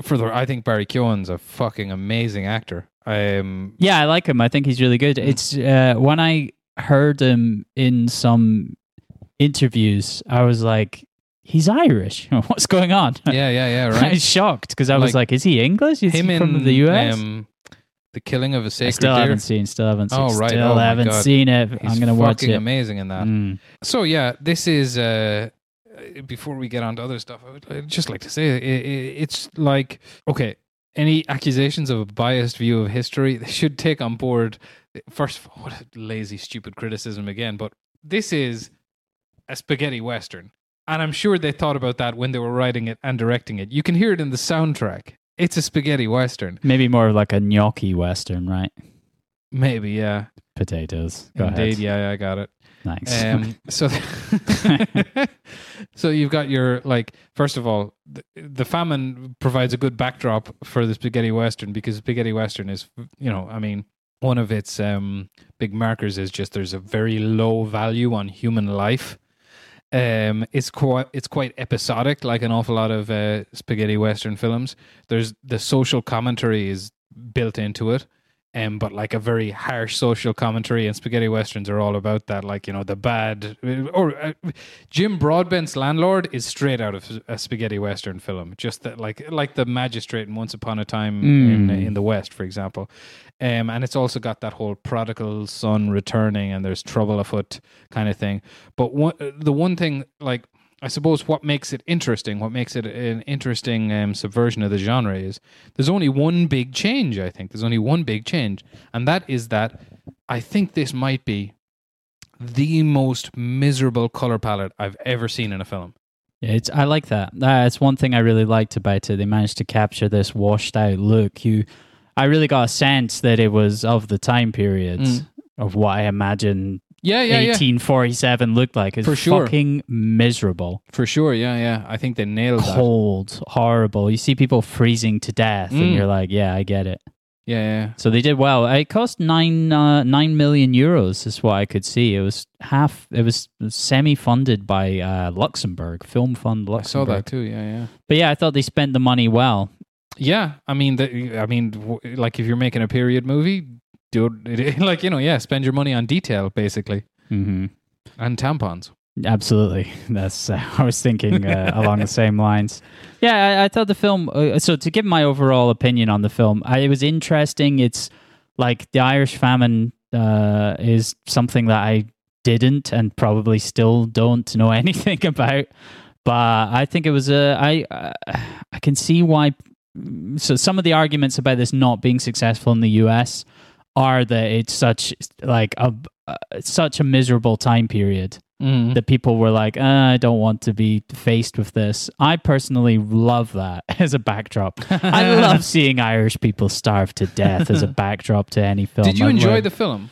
further, I think Barry Keoghan's a fucking amazing actor. Um, yeah, I like him. I think he's really good. It's uh, when I heard him in some interviews, I was like, he's Irish. What's going on? Yeah, yeah, yeah. Right. I was shocked because I like, was like, is he English? Is him he from in, the U S? Um, The Killing of a Sacred Deer. Still haven't seen. Still haven't seen. Oh right. Still oh, haven't God. seen it. He's I'm going to watch it. Fucking amazing in that. Mm. So yeah, this is. Uh, before we get on to other stuff, I would I'd just like to say it, it, it's like okay, any accusations of a biased view of history they should take on board. First of all, what a lazy, stupid criticism again. But this is a spaghetti western, and I'm sure they thought about that when they were writing it and directing it. You can hear it in the soundtrack. It's a spaghetti western. Maybe more of like a gnocchi western, right? Maybe, yeah. Potatoes. Go Indeed, ahead. yeah, yeah, I got it. Thanks. Um, so, so you've got your, like, first of all, the, the famine provides a good backdrop for the spaghetti western because spaghetti western is, you know, I mean, one of its um, big markers is just there's a very low value on human life. Um, it's quite it's quite episodic, like an awful lot of uh, spaghetti western films. There's the social commentary is built into it, um, but like a very harsh social commentary. And spaghetti westerns are all about that, like you know the bad. Or uh, Jim Broadbent's Landlord is straight out of a spaghetti western film. Just that, like like the magistrate in Once Upon a Time mm. in in the West, for example. Um, and it's also got that whole prodigal son returning and there's trouble afoot kind of thing. But one, the one thing, like, I suppose what makes it interesting, what makes it an interesting um, subversion of the genre is there's only one big change, I think. There's only one big change. And that is that I think this might be the most miserable color palette I've ever seen in a film. Yeah, it's, I like that. That's one thing I really liked about it. They managed to capture this washed out look. You... I really got a sense that it was of the time period mm. of what I imagine yeah, yeah, eighteen forty-seven yeah. looked like. It's For sure. fucking miserable. For sure, yeah, yeah. I think they nailed it. Cold, that. horrible. You see people freezing to death mm. and you're like, yeah, I get it. Yeah, yeah. So they did well. It cost nine, uh, nine million euros is what I could see. It was half, it was semi-funded by uh, Luxembourg, Film Fund Luxembourg. I saw that too, yeah, yeah. But yeah, I thought they spent the money well. Yeah, I mean, the, I mean, like if you're making a period movie, do it, like you know, yeah, spend your money on detail basically, mm-hmm. and tampons. Absolutely, that's. Uh, I was thinking uh, along the same lines. Yeah, I, I thought the film. Uh, so to give my overall opinion on the film, I, it was interesting. It's like the Irish famine uh, is something that I didn't and probably still don't know anything about. But I think it was a. I uh, I can see why. So some of the arguments about this not being successful in the U S are that it's such like a uh, such a miserable time period mm. that people were like, uh, I don't want to be faced with this. I personally love that as a backdrop. I love seeing Irish people starve to death as a backdrop to any film. Did you enjoy where, the film?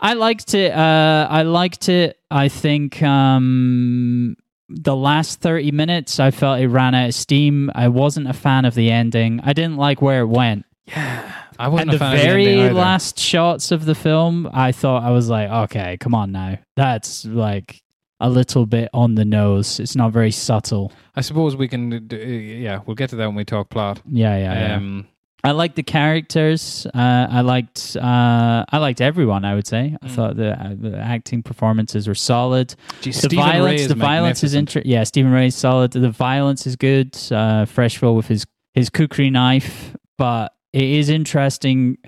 I liked it. Uh, I liked it. I think. Um, The last thirty minutes, I felt it ran out of steam. I wasn't a fan of the ending. I didn't like where it went. Yeah, I wasn't and a fan of the ending either. The very last shots of the film, I thought I was like, okay, come on now. That's like a little bit on the nose. It's not very subtle. I suppose we can, do, yeah, we'll get to that when we talk plot. Yeah, yeah, um, yeah. I liked the characters. Uh, I liked uh, I liked everyone, I would say. I mm. thought the, uh, the acting performances were solid. Gee, the Stephen violence, the violence is interesting. Yeah, Stephen Rea is solid. The violence is good. Uh, Frecheville with his, his kukri knife. But it is interesting.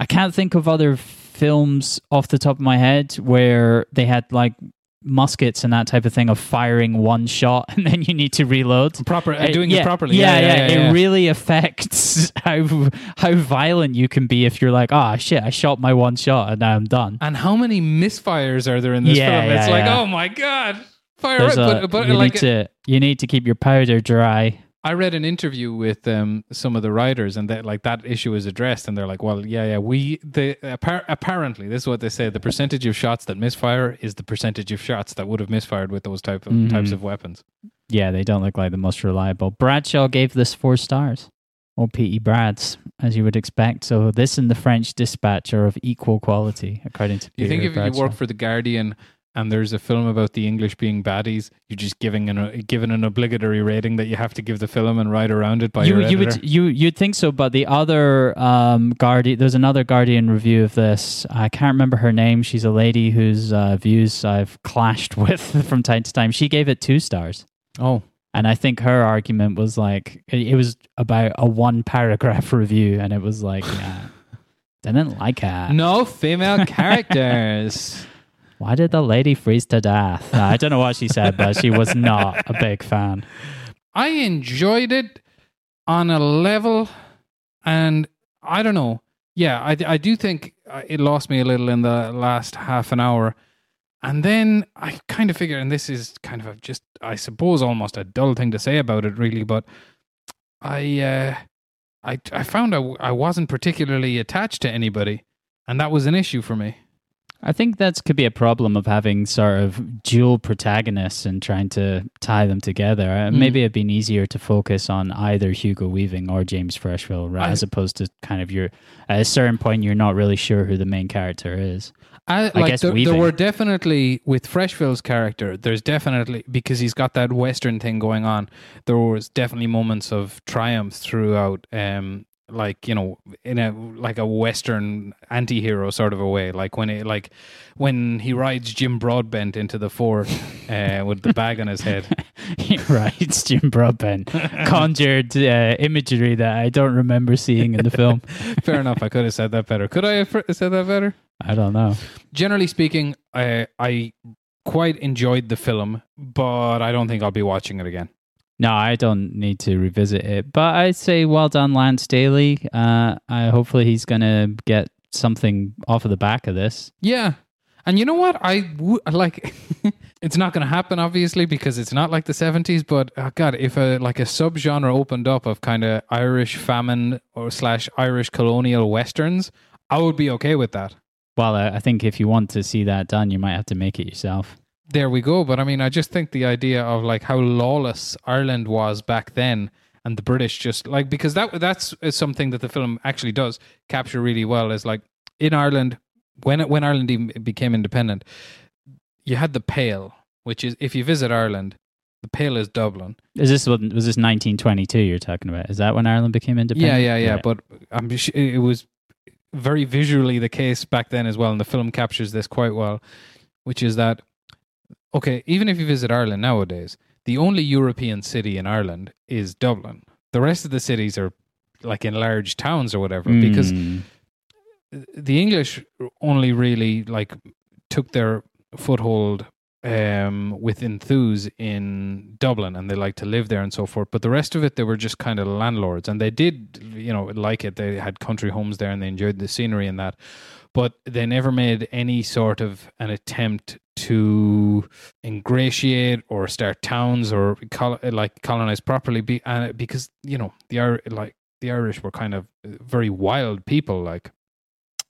I can't think of other films off the top of my head where they had like muskets and that type of thing of firing one shot and then you need to reload. Proper, uh, doing yeah, it properly. Yeah, yeah, yeah. yeah, yeah, yeah it yeah. really affects how how violent you can be if you're like, ah, oh, shit, I shot my one shot and now I'm done. And how many misfires are there in this yeah, film? Yeah, it's yeah. like, oh my god, fire! Up, a, but, but you, like need a, to, you need to keep your powder dry. I read an interview with um, some of the writers, and that like that issue is addressed, and they're like, "Well, yeah, yeah, we the appar- apparently this is what they say: the percentage of shots that misfire is the percentage of shots that would have misfired with those type of mm-hmm. types of weapons." Yeah, they don't look like the most reliable. Bradshaw gave this four stars, or P E Brads, as you would expect. So this and the French Dispatch are of equal quality, according to. Do you think if Bradshaw. you work for the Guardian? And there's a film about the English being baddies, you're just giving an uh, given an obligatory rating that you have to give the film and write around it by you, your editor. You would, you, you'd think so, but the other um, Guardian, there's another Guardian review of this. I can't remember her name. She's a lady whose uh, views I've clashed with from time to time. She gave it two stars. Oh. And I think her argument was like, it was about a one paragraph review, and it was like, yeah, didn't like it. No female characters. Why did the lady freeze to death? Nah, I don't know what she said, but she was not a big fan. I enjoyed it on a level, and I don't know. Yeah, I, I do think it lost me a little in the last half an hour. And then I kind of figured, and this is kind of a just, I suppose, almost a dull thing to say about it, really, but I uh, I, I found I, I wasn't particularly attached to anybody, and that was an issue for me. I think that could be a problem of having sort of dual protagonists and trying to tie them together. Mm. Maybe it'd been easier to focus on either Hugo Weaving or James Frecheville, right, I, as opposed to kind of your, at a certain point, you're not really sure who the main character is. I, I like guess there, there were definitely, with Freshville's character, there's definitely, because he's got that Western thing going on, there was definitely moments of triumph throughout, um, like, you know, in a like a Western anti-hero sort of a way, like when it like when he rides Jim Broadbent into the fort uh, with the bag on his head. He rides Jim Broadbent, conjured uh, imagery that I don't remember seeing in the film. Fair enough. I could have said that better. Could I have said that better? I don't know. Generally speaking, I, I quite enjoyed the film, but I don't think I'll be watching it again. No, I don't need to revisit it. But I'd say well done, Lance Daly. Uh, I, hopefully he's going to get something off of the back of this. Yeah. And you know what? I w- like. It's not going to happen, obviously, because it's not like the seventies. But, oh God, if a like a subgenre opened up of kind of Irish famine or slash Irish colonial Westerns, I would be okay with that. Well, I think if you want to see that done, you might have to make it yourself. There we go. But I mean, I just think the idea of like how lawless Ireland was back then, and the British just like, because that that's something that the film actually does capture really well, is like in Ireland, when when Ireland even became independent, you had the Pale, which is, if you visit Ireland, the Pale is Dublin. Is this what, was this nineteen twenty-two you're talking about? Is that when Ireland became independent? Yeah, yeah, yeah. yeah. But um, it was very visually the case back then as well, and the film captures this quite well, which is that, okay, even if you visit Ireland nowadays, the only European city in Ireland is Dublin. The rest of the cities are like in large towns or whatever, mm. because the English only really like took their foothold um, with enthuse in Dublin, and they liked to live there and so forth. But the rest of it, they were just kind of landlords, and they did, you know, like it. They had country homes there, and they enjoyed the scenery and that. But they never made any sort of an attempt to ingratiate or start towns or col- like colonize properly, be, uh, because you know the like the Irish were kind of very wild people, like,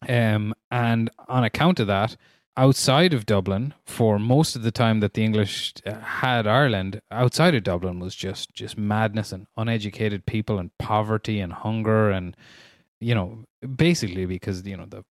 um, and on account of that, outside of Dublin, for most of the time that the English had Ireland, outside of Dublin was just just madness and uneducated people and poverty and hunger, and you know, basically because you know the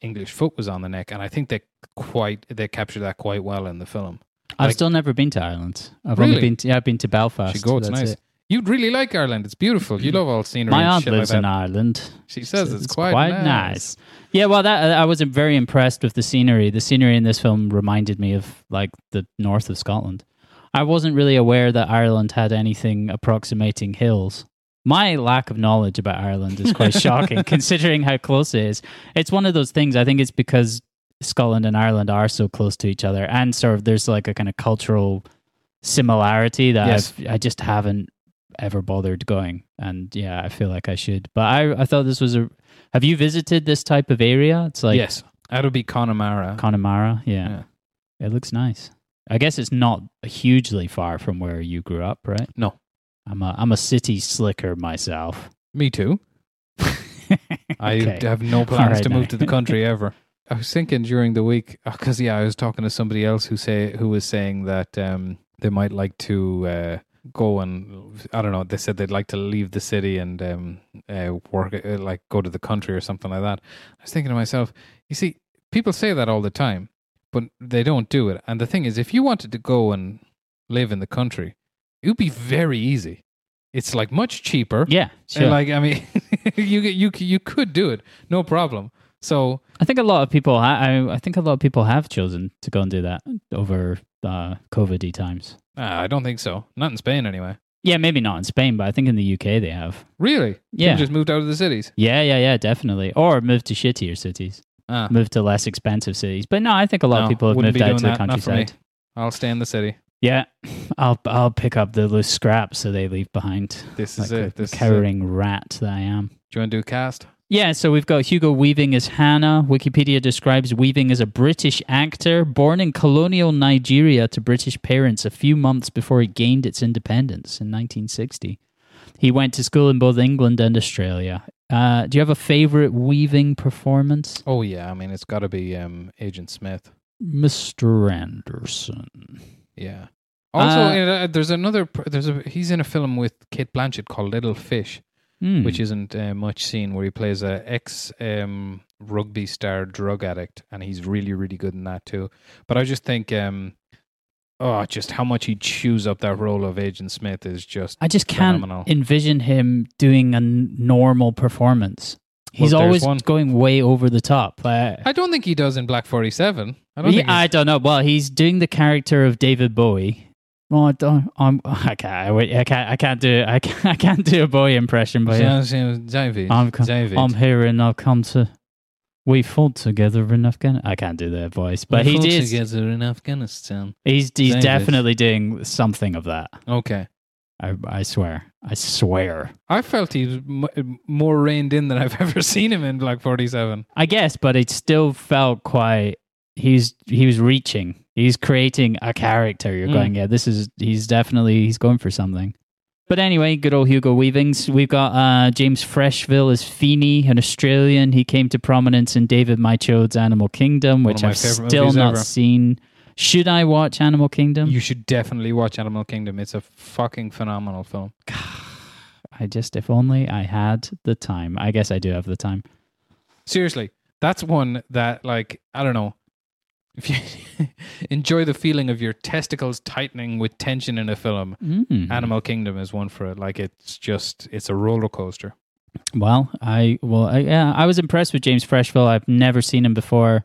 English foot was on the neck, and I think they quite they capture that quite well in the film. I've like, still never been to Ireland. I've really? only been to, yeah, I've been to Belfast. You go, it's nice. It. You'd really like Ireland. It's beautiful. You love all scenery. My aunt lives like in Ireland. She says it's, it's quite, quite nice. nice. Yeah, well, that I was very impressed with the scenery. The scenery in this film reminded me of like the north of Scotland. I wasn't really aware that Ireland had anything approximating hills. My lack of knowledge about Ireland is quite shocking, considering how close it is. It's one of those things, I think it's because Scotland and Ireland are so close to each other, and sort of there's like a kind of cultural similarity that yes. I've, I just haven't ever bothered going. And yeah, I feel like I should. But I, I thought this was a... Have you visited this type of area? It's like... Yes, that'll be Connemara. Connemara, yeah. yeah. It looks nice. I guess it's not hugely far from where you grew up, right? No. I'm a I'm a city slicker myself. Me too. I okay. have no plans right, to move no. to the country ever. I was thinking during the week, because yeah, I was talking to somebody else who say who was saying that um, they might like to uh, go and, I don't know, they said they'd like to leave the city and um, uh, work, uh, like go to the country or something like that. I was thinking to myself, you see, people say that all the time, but they don't do it. And the thing is, if you wanted to go and live in the country, it would be very easy. It's like much cheaper. Yeah, sure. And like, I mean, you you you could do it, no problem. So I think a lot of people, I I think a lot of people have chosen to go and do that over uh, COVID-y times. Uh, I don't think so. Not in Spain, anyway. Yeah, maybe not in Spain, but I think in the U K they have. Really? Yeah. People just moved out of the cities. Yeah, yeah, yeah, definitely. Or moved to shittier cities. Ah. Moved to less expensive cities. But no, I think a lot no, of people have moved out to that. the countryside. I'll stay in the city. Yeah, I'll I'll pick up the loose scraps that they leave behind. This like is it. This cowering is it. rat that I am. Do you want to do a cast? Yeah, so we've got Hugo Weaving as Hannah. Wikipedia describes Weaving as a British actor born in colonial Nigeria to British parents a few months before it gained its independence in nineteen sixty. He went to school in both England and Australia. Uh, do you have a favorite Weaving performance? Oh, yeah. I mean, it's got to be um, Agent Smith. Mister Anderson. Yeah. Also, uh, there's another. There's a. He's in a film with Kate Blanchett called Little Fish, mm. which isn't uh, much seen, where he plays a ex um, rugby star drug addict, and he's really, really good in that too. But I just think, um, oh, just how much he chews up that role of Agent Smith is just. I just phenomenal. can't envision him doing a normal performance. He's well, always one. going way over the top. Uh, I don't think he does in Black forty-seven. I don't. He, think I don't know. Well, he's doing the character of David Bowie. Well, I don't. I'm, I can't. I can't. I can't do. I can't. I can't do a Bowie impression. But yeah. David, I'm, David. I'm here and I've come to. We fought together in Afghanistan. I can't do their voice, but we he did together in Afghanistan. He's he's David. definitely doing something of that. Okay. I, I swear. I swear. I felt he's m- more reined in than I've ever seen him in Black forty-seven. I guess, but it still felt quite... He's he was reaching. He's creating a character. You're mm. going, yeah, this is... He's definitely... He's going for something. But anyway, good old Hugo Weavings. We've got uh, James Frecheville as Feeney, an Australian. He came to prominence in David Michaud's Animal Kingdom, which I've still not ever. seen... Should I watch Animal Kingdom? You should definitely watch Animal Kingdom. It's a fucking phenomenal film. I just, if only I had the time. I guess I do have the time. Seriously, that's one that, like, I don't know. If you enjoy the feeling of your testicles tightening with tension in a film, mm. Animal Kingdom is one for it. Like, it's just, it's a roller coaster. Well, I, well, I, yeah, I was impressed with James Frecheville. I've never seen him before.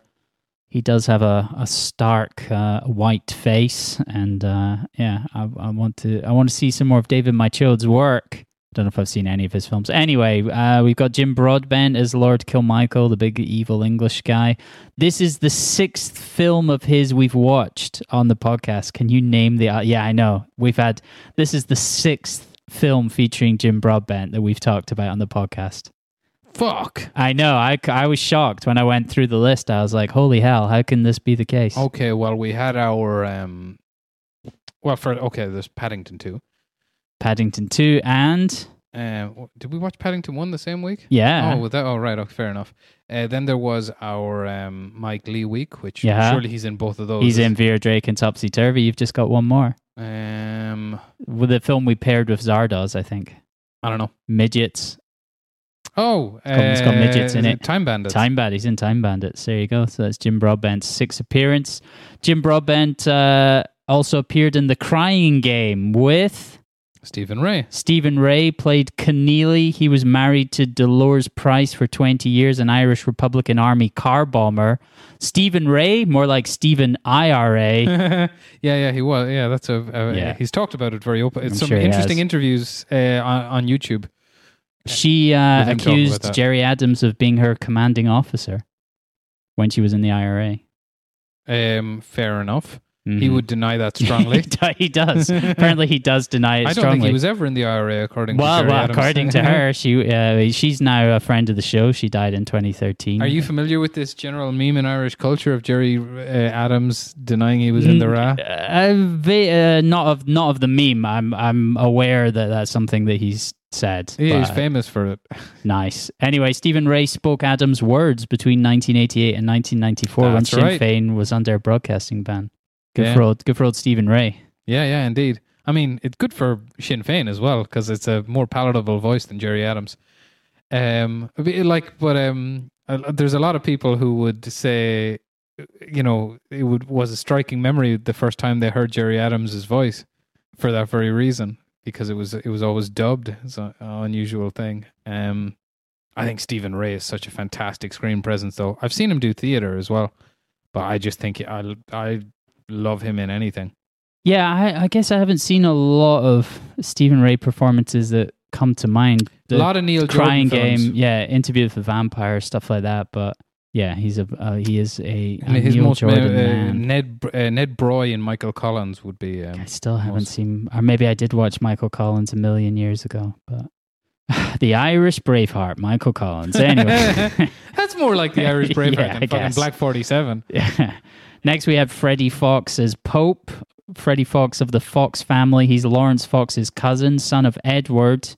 He does have a, a stark uh, white face, and uh, yeah, I, I want to I want to see some more of David Michaud's work. I don't know if I've seen any of his films. Anyway, uh, we've got Jim Broadbent as Lord Kilmichael, the big evil English guy. This is the sixth film of his we've watched on the podcast. Can you name the... Uh, yeah, I know. We've had... This is the sixth film featuring Jim Broadbent that we've talked about on the podcast. Fuck. I know. I, I was shocked when I went through the list. I was like, holy hell, how can this be the case? Okay, well, we had our... um, Well, for okay, there's Paddington two. Paddington two and... Uh, did we watch Paddington one the same week? Yeah. Oh, with that, oh right, oh, fair enough. Uh, then there was our um, Mike Lee week, which yeah. surely he's in both of those. He's in Vera Drake and Topsy Turvy. You've just got one more. Um, With the film we paired with Zardoz, I think. I don't know. Midgets. Oh, it's got, uh, it's got midgets in it. Time Bandits. Time Bandits. in Time Bandits. There you go. So that's Jim Broadbent's sixth appearance. Jim Broadbent uh, also appeared in The Crying Game with... Stephen Rea. Stephen Rea played Keneally. He was married to Dolores Price for twenty years, an Irish Republican Army car bomber. Stephen Rea, more like Stephen I R A. yeah, yeah, he was. Yeah, that's a... a yeah. He's talked about it very open. It's I'm some sure interesting interviews uh, on, on YouTube. She uh, accused Gerry Adams of being her commanding officer when she was in the I R A. Um, fair enough. Mm-hmm. He would deny that strongly. He does. Apparently, he does deny it I strongly. I don't think he was ever in the I R A, according well, to Gerry well, Adams. According to her, she uh, she's now a friend of the show. She died in twenty thirteen. Are you familiar with this general meme in Irish culture of Gerry uh, Adams denying he was in the Ra? Uh, uh, not of not of the meme. I'm I'm aware that that's something that he's said. He is famous for it. Nice. Anyway, Stephen Rea spoke Adams' words between nineteen eighty-eight and nineteen ninety-four that's when Sinn right. Féin was under a broadcasting ban. Good, yeah. for old, good for old Stephen Rea. Yeah, yeah, indeed. I mean, it's good for Sinn Féin as well because it's a more palatable voice than Gerry Adams. Um, like, but um, there's a lot of people who would say, you know, it would, was a striking memory the first time they heard Gerry Adams' voice for that very reason because it was it was always dubbed. It's an unusual thing. Um, I think Stephen Rea is such a fantastic screen presence, though. I've seen him do theater as well, but I just think I I. love him in anything. Yeah, I, I guess I haven't seen a lot of Stephen Rea performances that come to mind. The a lot of Neil Crying Jordan Game, films. Yeah, Interview with the Vampire, stuff like that. But yeah, he's a uh, he is a, a his Neil most Jordan ma- man. Uh, Ned uh, Ned Broy and Michael Collins would be. Um, I still haven't most. seen, or maybe I did watch Michael Collins a million years ago, but. The Irish Braveheart, Michael Collins. Anyway. That's more like the Irish Braveheart yeah, than fucking Black forty-seven. Yeah. Next we have Freddie Fox as Pope. Freddie Fox of the Fox family. He's Lawrence Fox's cousin, son of Edward.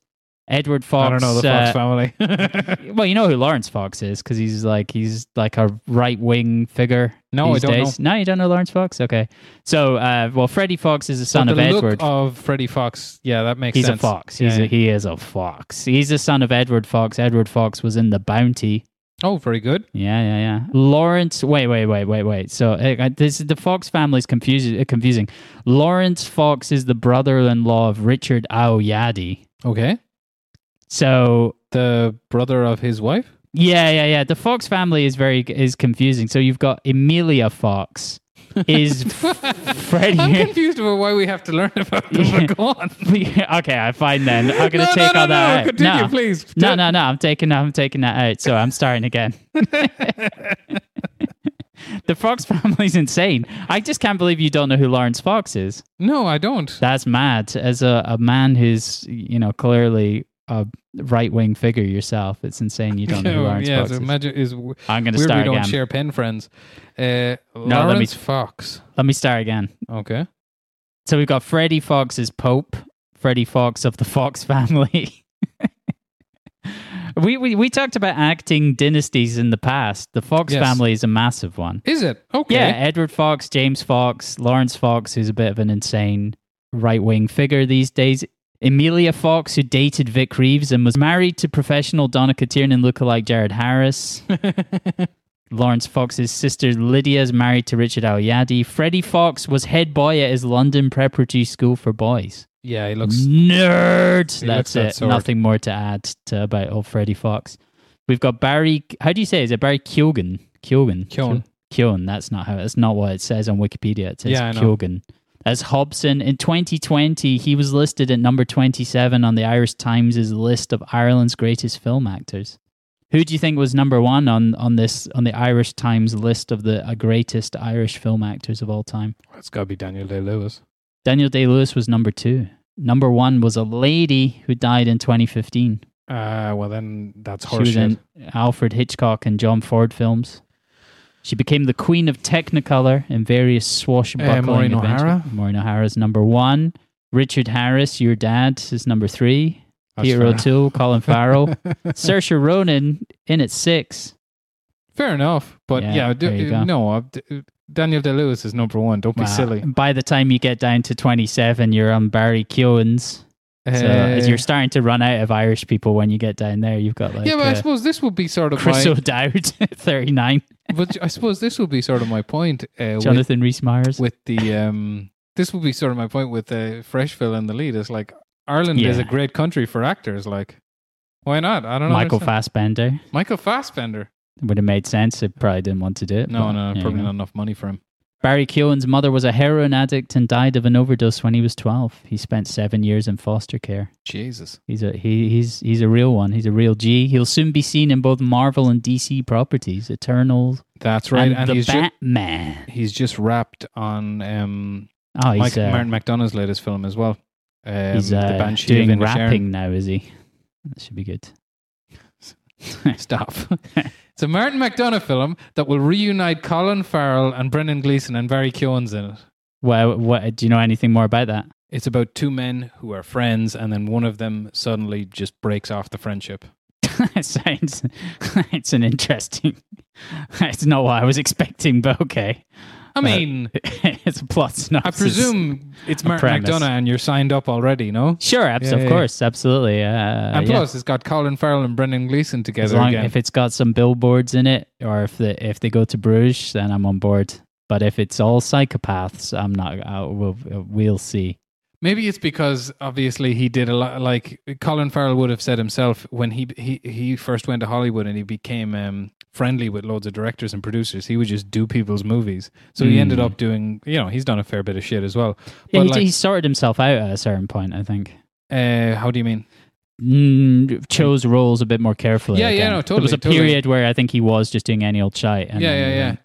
Edward Fox. I don't know the Fox uh, family. Well, you know who Lawrence Fox is because he's like he's like a right-wing figure. No, these I don't days. know. No, you don't know Lawrence Fox? Okay. So, uh, well, Freddie Fox is the son so the of look Edward. of Freddie Fox, yeah, that makes he's sense. He's a fox. He's yeah. a, he is a fox. He's the son of Edward Fox. Edward Fox was in The Bounty. Oh, very good. Yeah, yeah, yeah. Lawrence, wait, wait, wait, wait, wait. So uh, this the Fox family is confusing, uh, confusing. Lawrence Fox is the brother-in-law of Richard Aoyadi. Okay. So the brother of his wife? Yeah, yeah, yeah. The Fox family is very is confusing. So you've got Emilia Fox is Freddie. I'm confused about why we have to learn about them. Yeah. Go on. Okay, I fine then. I'm gonna no, take no, all no, that no. out. Continue, no. please. No, no, no. I'm taking I'm taking that out. So I'm starting again. The Fox family's insane. I just can't believe you don't know who Lawrence Fox is. No, I don't. That's mad. As a, a man who's, you know, clearly a right-wing figure yourself. It's insane you don't know who Lawrence yeah, Fox so is. Imagine is w- I'm going to start again. We don't share pen friends. Uh, no, Lawrence let me, Fox. Let me start again. Okay. So we've got Freddie Fox as Pope. Freddie Fox of the Fox family. we, we we talked about acting dynasties in the past. The Fox yes. family is a massive one. Is it? Okay. Yeah, Edward Fox, James Fox, Lawrence Fox, who's a bit of an insane right-wing figure these days. Emilia Fox, who dated Vic Reeves and was married to professional Donna Katernan lookalike Jared Harris. Lawrence Fox's sister Lydia is married to Richard Aoyadi. Freddie Fox was head boy at his London preparatory school for boys. Yeah, he looks... Nerd! He That's looks it. That Nothing more to add to about old Freddie Fox. We've got Barry... How do you say it? Is it Barry Keoghan? Keoghan. Keoghan. Keoghan. That's not how... That's not what it says on Wikipedia. It says yeah, Keoghan. As Hobson. In twenty twenty, he was listed at number twenty-seven on the Irish Times' list of Ireland's greatest film actors. Who do you think was number one on, on this on the Irish Times list of the uh, greatest Irish film actors of all time? It's got to be Daniel Day-Lewis. Daniel Day-Lewis was number two. Number one was a lady who died in twenty fifteen. Ah, uh, well then that's horseshit. She was in Alfred Hitchcock and John Ford films. She became the queen of Technicolor in various swashbuckling uh, Maureen adventures. O'Hara. Maureen O'Hara's number one. Richard Harris, your dad, is number three. That's Peter fair. O'Toole, Colin Farrell. Saoirse Ronan in at six. Fair enough. But yeah, yeah d- no, uh, d- Daniel Day-Lewis is number one. Don't wow. be silly. By the time you get down to twenty-seven, you're on Barry Keoghan's. So uh, you're starting to run out of Irish people when you get down there. You've got like yeah, but uh, I suppose this would be sort of Chris my... O'Dowd, thirty-nine. But I suppose this will be sort of my point. Uh, Jonathan Rhys-Meyers with the um, this will be sort of my point with uh, Frecheville and the lead. It's like Ireland yeah. is a great country for actors. Like, why not? I don't know. Michael Fassbender. Michael Fassbender would have made sense. They probably didn't want to do it. No, but, no, probably not enough money for him. Barry Keoghan's mother was a heroin addict and died of an overdose when he was twelve. He spent seven years in foster care. Jesus. He's a he, he's he's a real one. He's a real G. He'll soon be seen in both Marvel and D C properties, Eternals, That's right. And, and the he's Batman. Ju- he's just wrapped on um, oh, he's, Mike, uh, Martin McDonagh's latest film as well. Um, he's uh, the Banshee doing rapping now, is he? That should be good. Stop. It's a Martin McDonagh film that will reunite Colin Farrell and Brendan Gleeson and Barry Keoghan's in it. Well, what, do you know anything more about that? It's about two men who are friends and then one of them suddenly just breaks off the friendship. It sounds, it's an interesting, it's not what I was expecting, but okay. I mean, uh, it's a plot synopsis. I presume it's Martin McDonagh and you're signed up already, no? Sure, abs- yeah, of yeah. course, absolutely. Uh, and plus, yeah. it's got Colin Farrell and Brendan Gleeson together long, again. If it's got some billboards in it, or if the, if they go to Bruges, then I'm on board. But if it's all psychopaths, I'm not. I, we'll, we'll see. Maybe it's because, obviously, he did a lot, like Colin Farrell would have said himself when he he, he first went to Hollywood and he became um, friendly with loads of directors and producers. He would just do people's movies. So mm. he ended up doing, you know, he's done a fair bit of shit as well. But yeah, he, like, he sorted himself out at a certain point, I think. Uh, how do you mean? Mm, chose roles a bit more carefully. Yeah, again. yeah, no, totally. There was a totally. period where I think he was just doing any old shite. And yeah, yeah, yeah.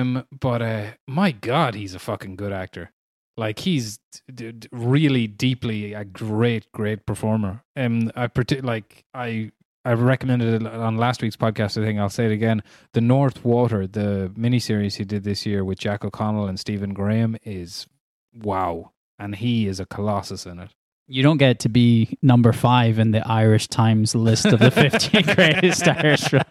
Um, but uh, my God, he's a fucking good actor. Like, he's d- d- really deeply a great, great performer. Um, I partic- like I I recommended it on last week's podcast. I think I'll say it again. The North Water, the miniseries he did this year with Jack O'Connell and Stephen Graham, is wow, and he is a colossus in it. You don't get to be number five in the Irish Times list of the fifteen greatest Irish film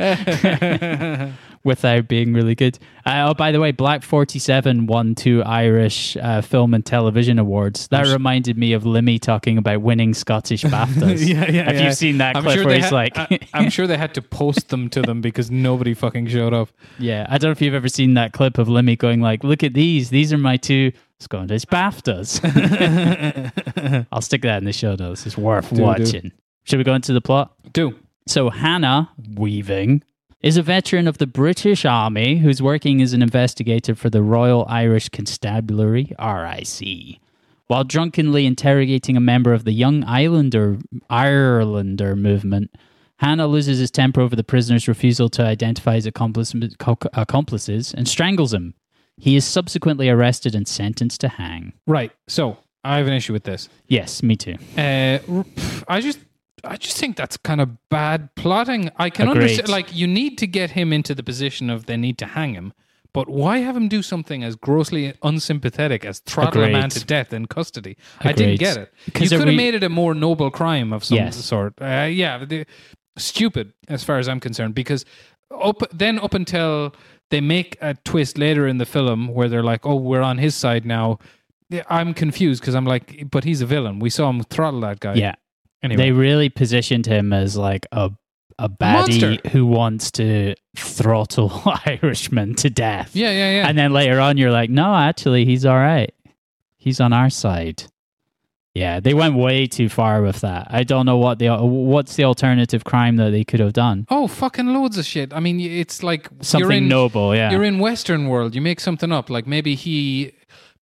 actors without being really good. Uh, oh, by the way, Black forty-seven won two Irish uh, Film and Television Awards. That I'm reminded me of Limmy talking about winning Scottish BAFTAs. yeah, yeah, Have yeah. you seen that I'm clip sure where he's ha- like... I, I'm sure they had to post them to them because nobody fucking showed up. Yeah, I don't know if you've ever seen that clip of Limmy going like, look at these, these are my two... Scottish BAFTAs. I'll stick that in the show notes. It's worth do, watching. Do. Should we go into the plot? Do. So Hannah Weaving is a veteran of the British Army who's working as an investigator for the Royal Irish Constabulary, R I C. While drunkenly interrogating a member of the Young Islander Irelander movement, Hannah loses his temper over the prisoner's refusal to identify his accomplices and strangles him. He is subsequently arrested and sentenced to hang. Right. So I have an issue with this. Yes, me too. Uh, I just, I just think that's kind of bad plotting. I can Agreed. understand. Like, you need to get him into the position of they need to hang him, but why have him do something as grossly unsympathetic as throttle Agreed. a man to death in custody? Agreed. I didn't get it. You could have we... made it a more noble crime of some yes. sort. Uh, yeah, the, stupid as far as I'm concerned. Because up then up until. They make a twist later in the film where they're like, oh, we're on his side now. I'm confused because I'm like, but he's a villain. We saw him throttle that guy. Yeah. Anyway. They really positioned him as like a a baddie Monster. who wants to throttle Irishmen to death. Yeah, yeah, yeah. And then later on, you're like, no, actually, he's all right. He's on our side. Yeah, they went way too far with that. I don't know what the what's the alternative crime that they could have done. Oh, fucking loads of shit. I mean, it's like something you're in, noble. Yeah, you're in Western world. You make something up. Like maybe he,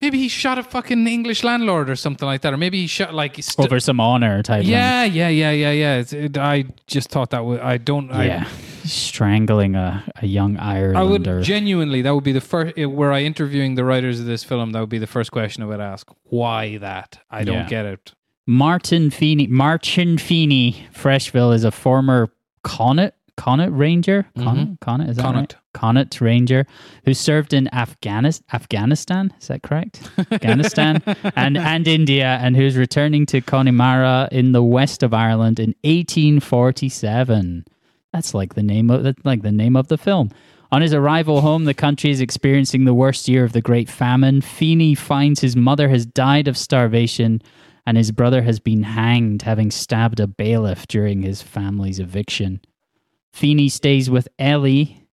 maybe he shot a fucking English landlord or something like that, or maybe he shot like st- over some honor type. Yeah, thing. yeah, yeah, yeah, yeah. It's, it, I just thought that was. I don't. Yeah, I, strangling a, a young Irelander. I would genuinely. That would be the first. Were I interviewing the writers of this film, that would be the first question I would ask. Why that? I don't yeah. get it. Martin Feeney, Martin Feeney Frecheville is a former Connaught Connaught Ranger. Connaught, mm-hmm. Connaught is that Connaught. Right? Connaught Ranger who served in Afghanis- Afghanistan. Is that correct? Afghanistan and and India, and who's returning to Connemara in the west of Ireland in eighteen forty-seven. That's like the name of that's like the name of the film. On his arrival home, the country is experiencing the worst year of the Great Famine. Feeney finds his mother has died of starvation and his brother has been hanged, having stabbed a bailiff during his family's eviction. Feeney stays with Ellie,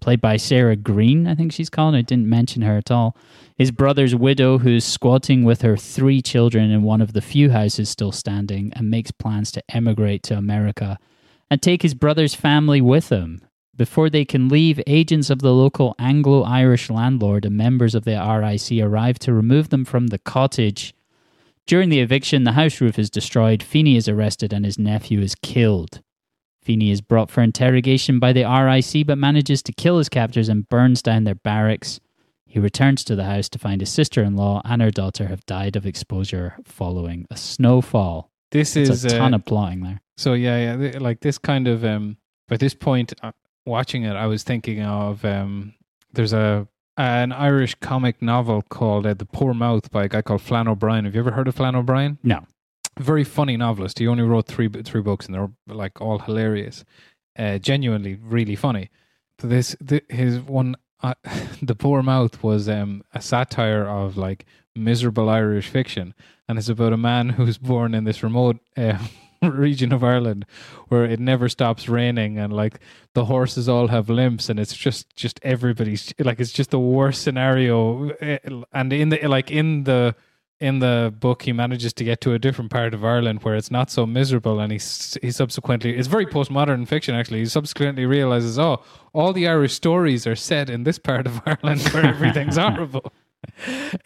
played by Sarah Green, I think she's called. I didn't mention her at all. His brother's widow, who is squatting with her three children in one of the few houses still standing, and makes plans to emigrate to America and take his brother's family with him. Before they can leave, agents of the local Anglo-Irish landlord and members of the R I C arrive to remove them from the cottage. During the eviction, the house roof is destroyed, Feeney is arrested, and his nephew is killed. Feeney is brought for interrogation by the R I C but manages to kill his captors and burns down their barracks. He returns to the house to find his sister-in-law and her daughter have died of exposure following a snowfall. This it's is a ton uh, of plotting there. So yeah, yeah, like this kind of um, at this point uh, watching it, I was thinking of um, there's a an Irish comic novel called uh, The Poor Mouth by a guy called Flann O'Brien. Have you ever heard of Flann O'Brien? No. Very funny novelist. He only wrote three three books, and they're like all hilarious, uh, genuinely really funny. So this th- his one. Uh, The Poor Mouth was um, a satire of like miserable Irish fiction, and it's about a man who's born in this remote uh, region of Ireland where it never stops raining, and like the horses all have limps, and it's just just everybody's like it's just the worst scenario. And in the like in the in the book, he manages to get to a different part of Ireland where it's not so miserable, and he he subsequently, it's very postmodern fiction actually, he subsequently realizes, oh, all the Irish stories are set in this part of Ireland where everything's horrible.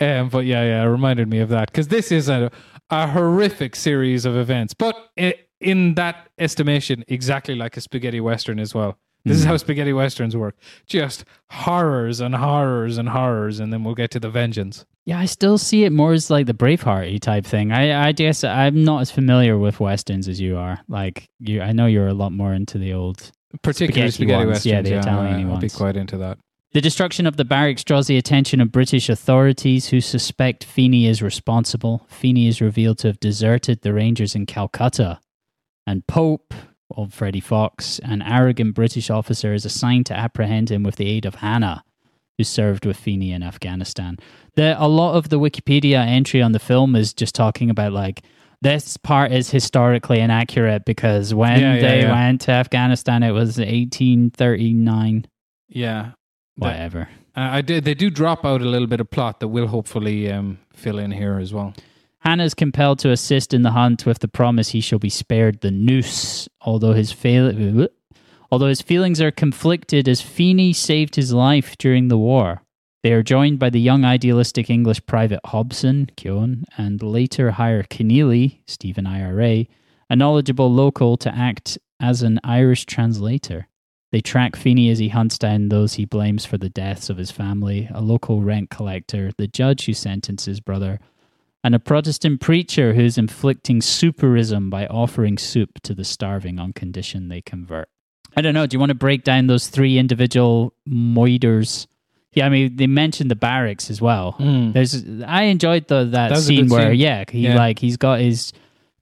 Um, but yeah, yeah, it reminded me of that, because this is a, a horrific series of events, but it, in that estimation, exactly like a spaghetti western as well. This mm. is how spaghetti westerns work. Just horrors and horrors and horrors, and then we'll get to the vengeance. Yeah, I still see it more as like the Braveheart-y type thing. I, I guess I'm not as familiar with westerns as you are. Like, you, I know you're a lot more into the old particularly spaghetti, spaghetti westerns. Yeah, the yeah, Italian ones. I'd be quite into that. The destruction of the barracks draws the attention of British authorities, who suspect Feeney is responsible. Feeney is revealed to have deserted the Rangers in Calcutta, and Pope, old Freddie Fox, an arrogant British officer, is assigned to apprehend him with the aid of Hannah, who served with Feeney in Afghanistan. There, a lot of the Wikipedia entry on the film is just talking about like, this part is historically inaccurate because when yeah, yeah, they yeah. went to Afghanistan, it was eighteen thirty-nine. Yeah. Whatever. That, uh, I did, they do drop out a little bit of plot that will hopefully um, fill in here as well. Hannah's compelled to assist in the hunt with the promise he shall be spared the noose, although his fail... although his feelings are conflicted as Feeney saved his life during the war. They are joined by the young idealistic English private Hobson, Keown, and later hire Keneally, Stephen Rea, a knowledgeable local to act as an Irish translator. They track Feeney as he hunts down those he blames for the deaths of his family, a local rent collector, the judge who sentenced his brother, and a Protestant preacher who's inflicting superism by offering soup to the starving on condition they convert. I don't know, do you want to break down those three individual moiders? Yeah, I mean, they mentioned the barracks as well. Mm. There's, I enjoyed the, that, that scene where, scene. yeah, he yeah. like he's got his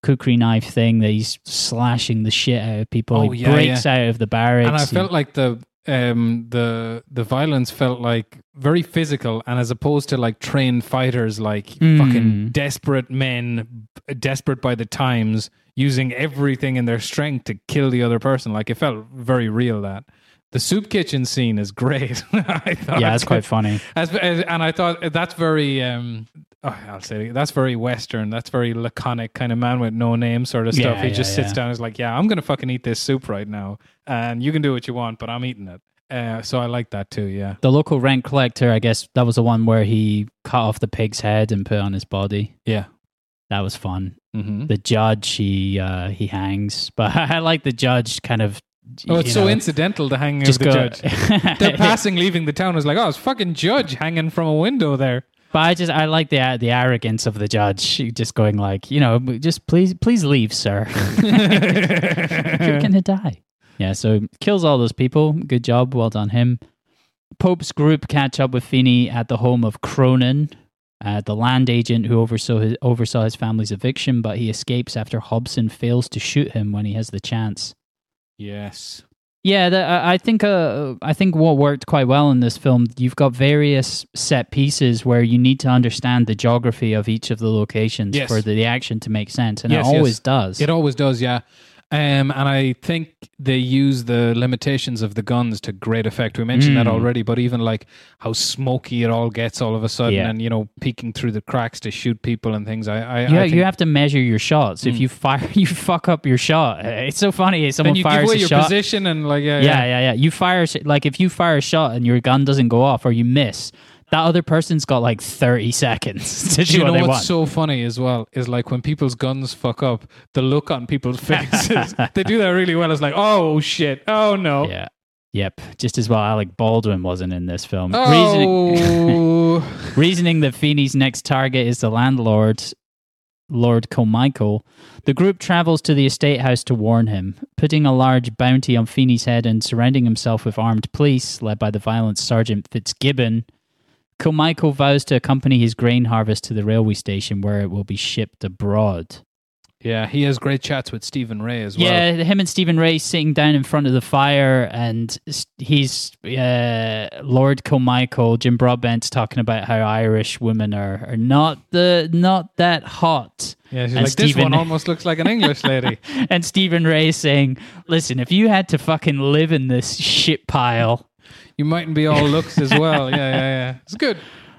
kukri knife thing that he's slashing the shit out of people. Oh, he yeah, breaks yeah. out of the barracks. And I he, felt like the... Um, the the violence felt like very physical, and as opposed to like trained fighters, like mm. fucking desperate men, desperate by the times, using everything in their strength to kill the other person. Like, it felt very real. That the soup kitchen scene is great. I thought, yeah, that's quite funny. As, as, and I thought that's very. Um, Oh, I'll say that's very Western. That's very laconic, kind of man with no name sort of stuff. Yeah, he yeah, just sits yeah. down and is like, yeah, I'm going to fucking eat this soup right now. And you can do what you want, but I'm eating it. Uh, so I like that too, yeah. The local rent collector, I guess that was the one where he cut off the pig's head and put on his body. Yeah. That was fun. Mm-hmm. The judge, he, uh, he hangs. But I like the judge kind of... Oh, it's so know, incidental to hanging with the go, judge. They're passing, leaving the town. It's like, oh, it's fucking judge hanging from a window there. But I just, I like the the arrogance of the judge just going like, you know, just please, please leave, sir. You're going to die. Yeah, so kills all those people. Good job. Well done him. Pope's group catch up with Feeney at the home of Cronin, uh, the land agent who oversaw his, oversaw his family's eviction, but he escapes after Hobson fails to shoot him when he has the chance. Yes. Yeah, the, I think uh, I think what worked quite well in this film, you've got various set pieces where you need to understand the geography of each of the locations yes. for the, the action to make sense, and yes, it always yes. does. It always does, yeah. Um, and I think they use the limitations of the guns to great effect. We mentioned mm. that already, but even like how smoky it all gets all of a sudden yeah. and, you know, peeking through the cracks to shoot people and things. I, I, yeah, I think... you have to measure your shots. Mm. If you fire, you fuck up your shot. It's so funny if someone fires a shot. You give away your position and like, yeah, yeah. Yeah, yeah, yeah. You fire, like if you fire a shot and your gun doesn't go off or you miss... that other person's got like thirty seconds to do, do you know what they what's want. So funny as well is like when people's guns fuck up, the look on people's faces, they do that really well. It's like, oh shit, oh no. Yeah. Yep, just as well Alec Baldwin wasn't in this film. Oh. Reasoning, reasoning that Feeney's next target is the landlord, Lord Carmichael, the group travels to the estate house to warn him, putting a large bounty on Feeney's head and surrounding himself with armed police, led by the violent Sergeant Fitzgibbon. Carmichael vows to accompany his grain harvest to the railway station where it will be shipped abroad. Yeah, he has great chats with Stephen Rea as well. Yeah, him and Stephen Rea sitting down in front of the fire, and he's uh, Lord Carmichael, Jim Broadbent's talking about how Irish women are, are not the not that hot. Yeah, she's and like, Stephen, this one almost looks like an English lady. And Stephen Rea saying, listen, if you had to fucking live in this shit pile... You mightn't be all looks as well. Yeah, yeah, yeah. It's good.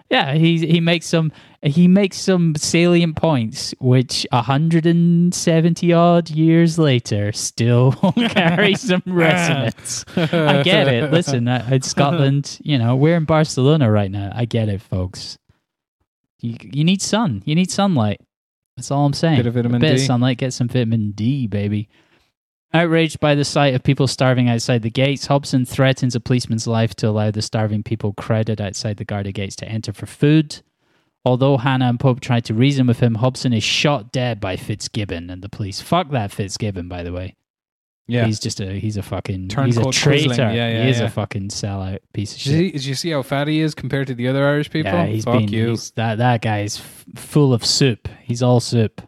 Yeah, he he makes some he makes some salient points, which one hundred seventy odd years later still carry some resonance. I get it. Listen, it's Scotland. You know, we're in Barcelona right now. I get it, folks. You you need sun. You need sunlight. That's all I'm saying. Bit of vitamin D. A bit of sunlight. Get some vitamin D, baby. Outraged by the sight of people starving outside the gates, Hobson threatens a policeman's life to allow the starving people crowded outside the Garda gates to enter for food. Although Hannah and Pope try to reason with him, Hobson is shot dead by Fitzgibbon and the police. Fuck that Fitzgibbon, by the way. Yeah. He's just a, he's a fucking, Turncoat he's a traitor. Yeah, yeah, he is yeah. a fucking sellout piece of shit. Did, he, did you see how fat he is compared to the other Irish people? Yeah, he's Fuck been, you. He's, that, that guy is f- full of soup. He's all soup.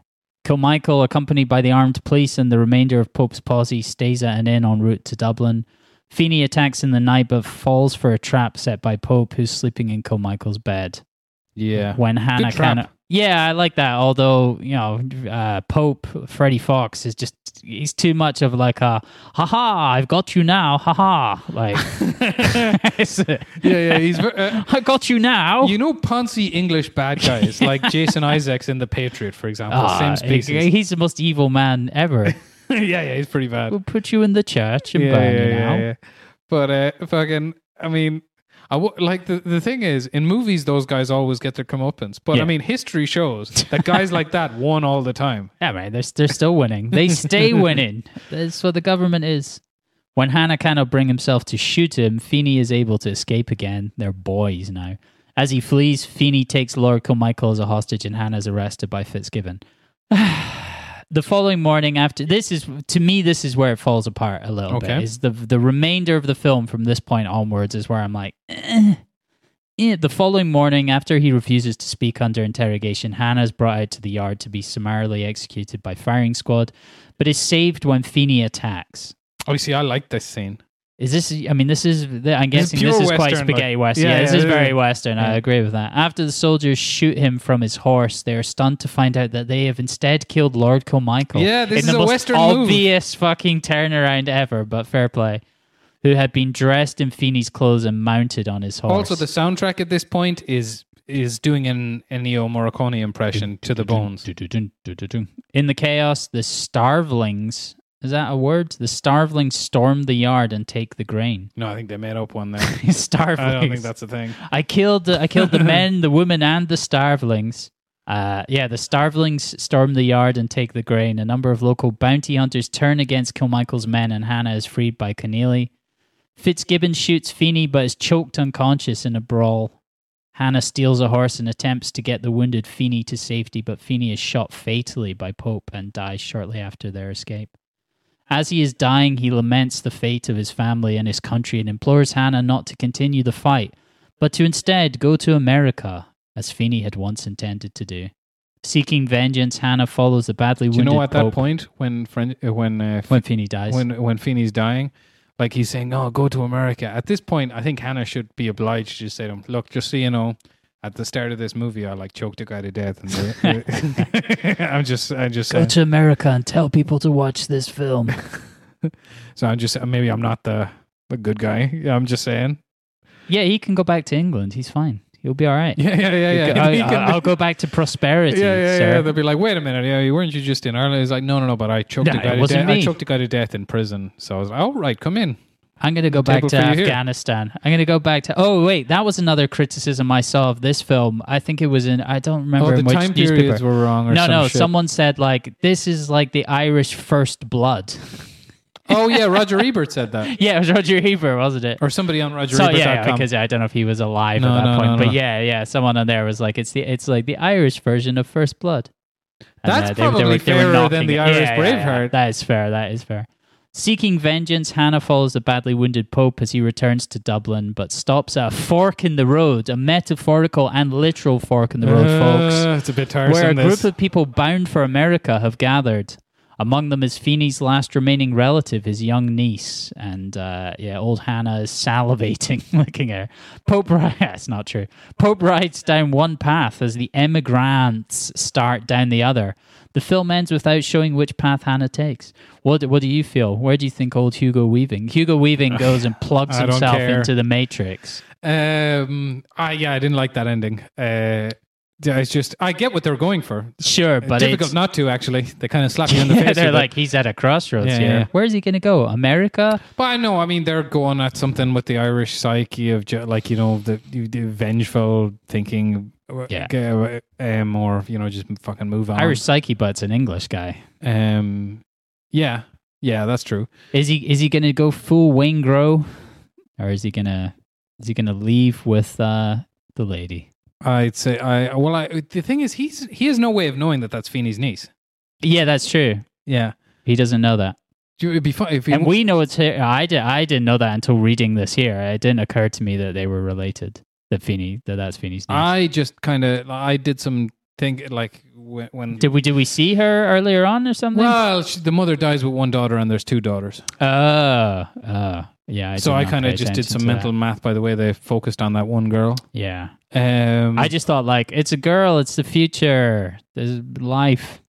Carmichael, accompanied by the armed police and the remainder of Pope's posse, stays at an inn en route to Dublin. Feeney attacks in the night but falls for a trap set by Pope, who's sleeping in Carmichael's bed. Yeah. When Hannah kind Yeah, I like that. Although, you know, uh, Pope, Freddie Fox, is just, he's too much of like a, haha, I've got you now, haha. Like, yeah, yeah, he's, uh, I got you now. You know, poncy English bad guys like Jason Isaacs in The Patriot, for example. Uh, same species. He's the most evil man ever. yeah, yeah, he's pretty bad. We'll put you in the church and yeah, burn yeah, you yeah, now. Yeah. But uh, fucking, I mean, I w- like the, the thing is, in movies, those guys always get their comeuppance. But yeah. I mean, history shows that guys like that won all the time. Yeah, man, they're, they're still winning. They stay winning. That's what the government is. When Hannah cannot bring himself to shoot him, Feeney is able to escape again. They're boys now. As he flees, Feeney takes Lord Carmichael as a hostage and Hannah is arrested by Fitzgibbon. The following morning after... This is... To me, this is where it falls apart a little okay. bit. Is the the remainder of the film from this point onwards is where I'm like... Eh. Eh. The following morning, after he refuses to speak under interrogation, Hannah is brought out to the yard to be summarily executed by firing squad, but is saved when Feeney attacks. Oh, you see, I like this scene. Is this... I mean, this is... I'm guessing this is, this is quite spaghetti like, Western. Yeah, yeah, yeah, this is very Western. Yeah. I agree with that. After the soldiers shoot him from his horse, they are stunned to find out that they have instead killed Lord Carmichael. Yeah, this is a Western move. In the most obvious fucking turnaround ever, but fair play. Who had been dressed in Feeney's clothes and mounted on his horse. Also, the soundtrack at this point is... is doing an Ennio Morricone impression to the bones. In the chaos, the starvelings... Is that a word? The starvelings storm the yard and take the grain. No, I think they made up one there. Starvelings. I don't think that's a thing. I killed the, I killed the men, the women, and the starvelings. Uh, yeah, the starvelings storm the yard and take the grain. A number of local bounty hunters turn against Carmichael's men, and Hannah is freed by Keneally. Fitzgibbon shoots Feeney, but is choked unconscious in a brawl. Hannah steals a horse and attempts to get the wounded Feeney to safety, but Feeney is shot fatally by Pope and dies shortly after their escape. As he is dying, he laments the fate of his family and his country and implores Hannah not to continue the fight, but to instead go to America, as Feeney had once intended to do. Seeking vengeance, Hannah follows the badly wounded Pope. Do you know at that point, when Fren- when, uh, when Feeney dies? When, when Feeney's dying, like he's saying, no, go to America. At this point, I think Hannah should be obliged to just say to him, look, just so you know, at the start of this movie, I like choked a guy to death. And I'm just, I'm just saying. Go to America and tell people to watch this film. So I'm just, maybe I'm not the, the good guy. I'm just saying. Yeah, he can go back to England. He's fine. He'll be all right. Yeah, yeah, yeah, yeah. I'll, can, I'll go back to prosperity. Yeah, yeah, sir. yeah. They'll be like, wait a minute, yeah, weren't you just in Ireland? He's like, no, no, no. But I choked no, a guy to death. I choked a guy to death in prison. So I was like, all right, come in. I'm going to go back to Afghanistan. Here. I'm going to go back to... Oh, wait. That was another criticism I saw of this film. I think it was in... I don't remember oh, in which newspaper. the time periods were wrong or No, some no. Shit. Someone said, like, this is like the Irish First Blood. Oh, yeah. Roger Ebert said that. Yeah, it was Roger Ebert, wasn't it? Or somebody on Roger so, Ebert dot com. Yeah, because I don't know if he was alive no, at that no, point. No, no, but yeah, yeah. Someone on there was like, it's the it's like the Irish version of First Blood. And That's uh, they, probably they were, they fairer than the Irish yeah, Braveheart. Yeah, yeah. That is fair. That is fair. Seeking vengeance, Hannah follows the badly wounded Pope as he returns to Dublin, but stops at a fork in the road, a metaphorical and literal fork in the road, uh, folks. It's a bit tiresome, where a group this. of people bound for America have gathered. Among them is Feeney's last remaining relative, his young niece. And uh, yeah, old Hannah is salivating looking at her. Pope rides, that's not true. Pope rides down one path as the emigrants start down the other. The film ends without showing which path Hannah takes. What What do you feel? Where do you think old Hugo Weaving? Hugo Weaving goes and plugs himself care. into the Matrix. Um, I, yeah, I didn't like that ending. Uh, it's just, I get what they're going for. Sure, but it's... difficult it's, not to, actually. They kind of slap you in the yeah, face. They're like, he's at a crossroads yeah, here. Yeah. Where's he going to go? America? But I know, I mean, they're going at something with the Irish psyche of, like, you know, the, the vengeful thinking... Yeah, um, or you know, just fucking move on. Irish psyche, but it's an English guy. Um, yeah, yeah, that's true. Is he is he gonna go full Wayne Grow, or is he gonna is he gonna leave with uh, the lady? I'd say I well, I the thing is he's he has no way of knowing that that's Feeney's niece. Yeah, that's true. Yeah, he doesn't know that. It'd be fun if he and we know it's her. I did. I didn't know that until reading this here. It didn't occur to me that they were related. That Feeney, that that's Feeney's niece. I just kind of, I did some thing like when, when did we did we see her earlier on or something? Well, she, the mother dies with one daughter and there's two daughters. Oh, uh, uh, yeah. I so I kind of just did some mental that. math by the way they focused on that one girl. Yeah. Um, I just thought like it's a girl, it's the future, there's life,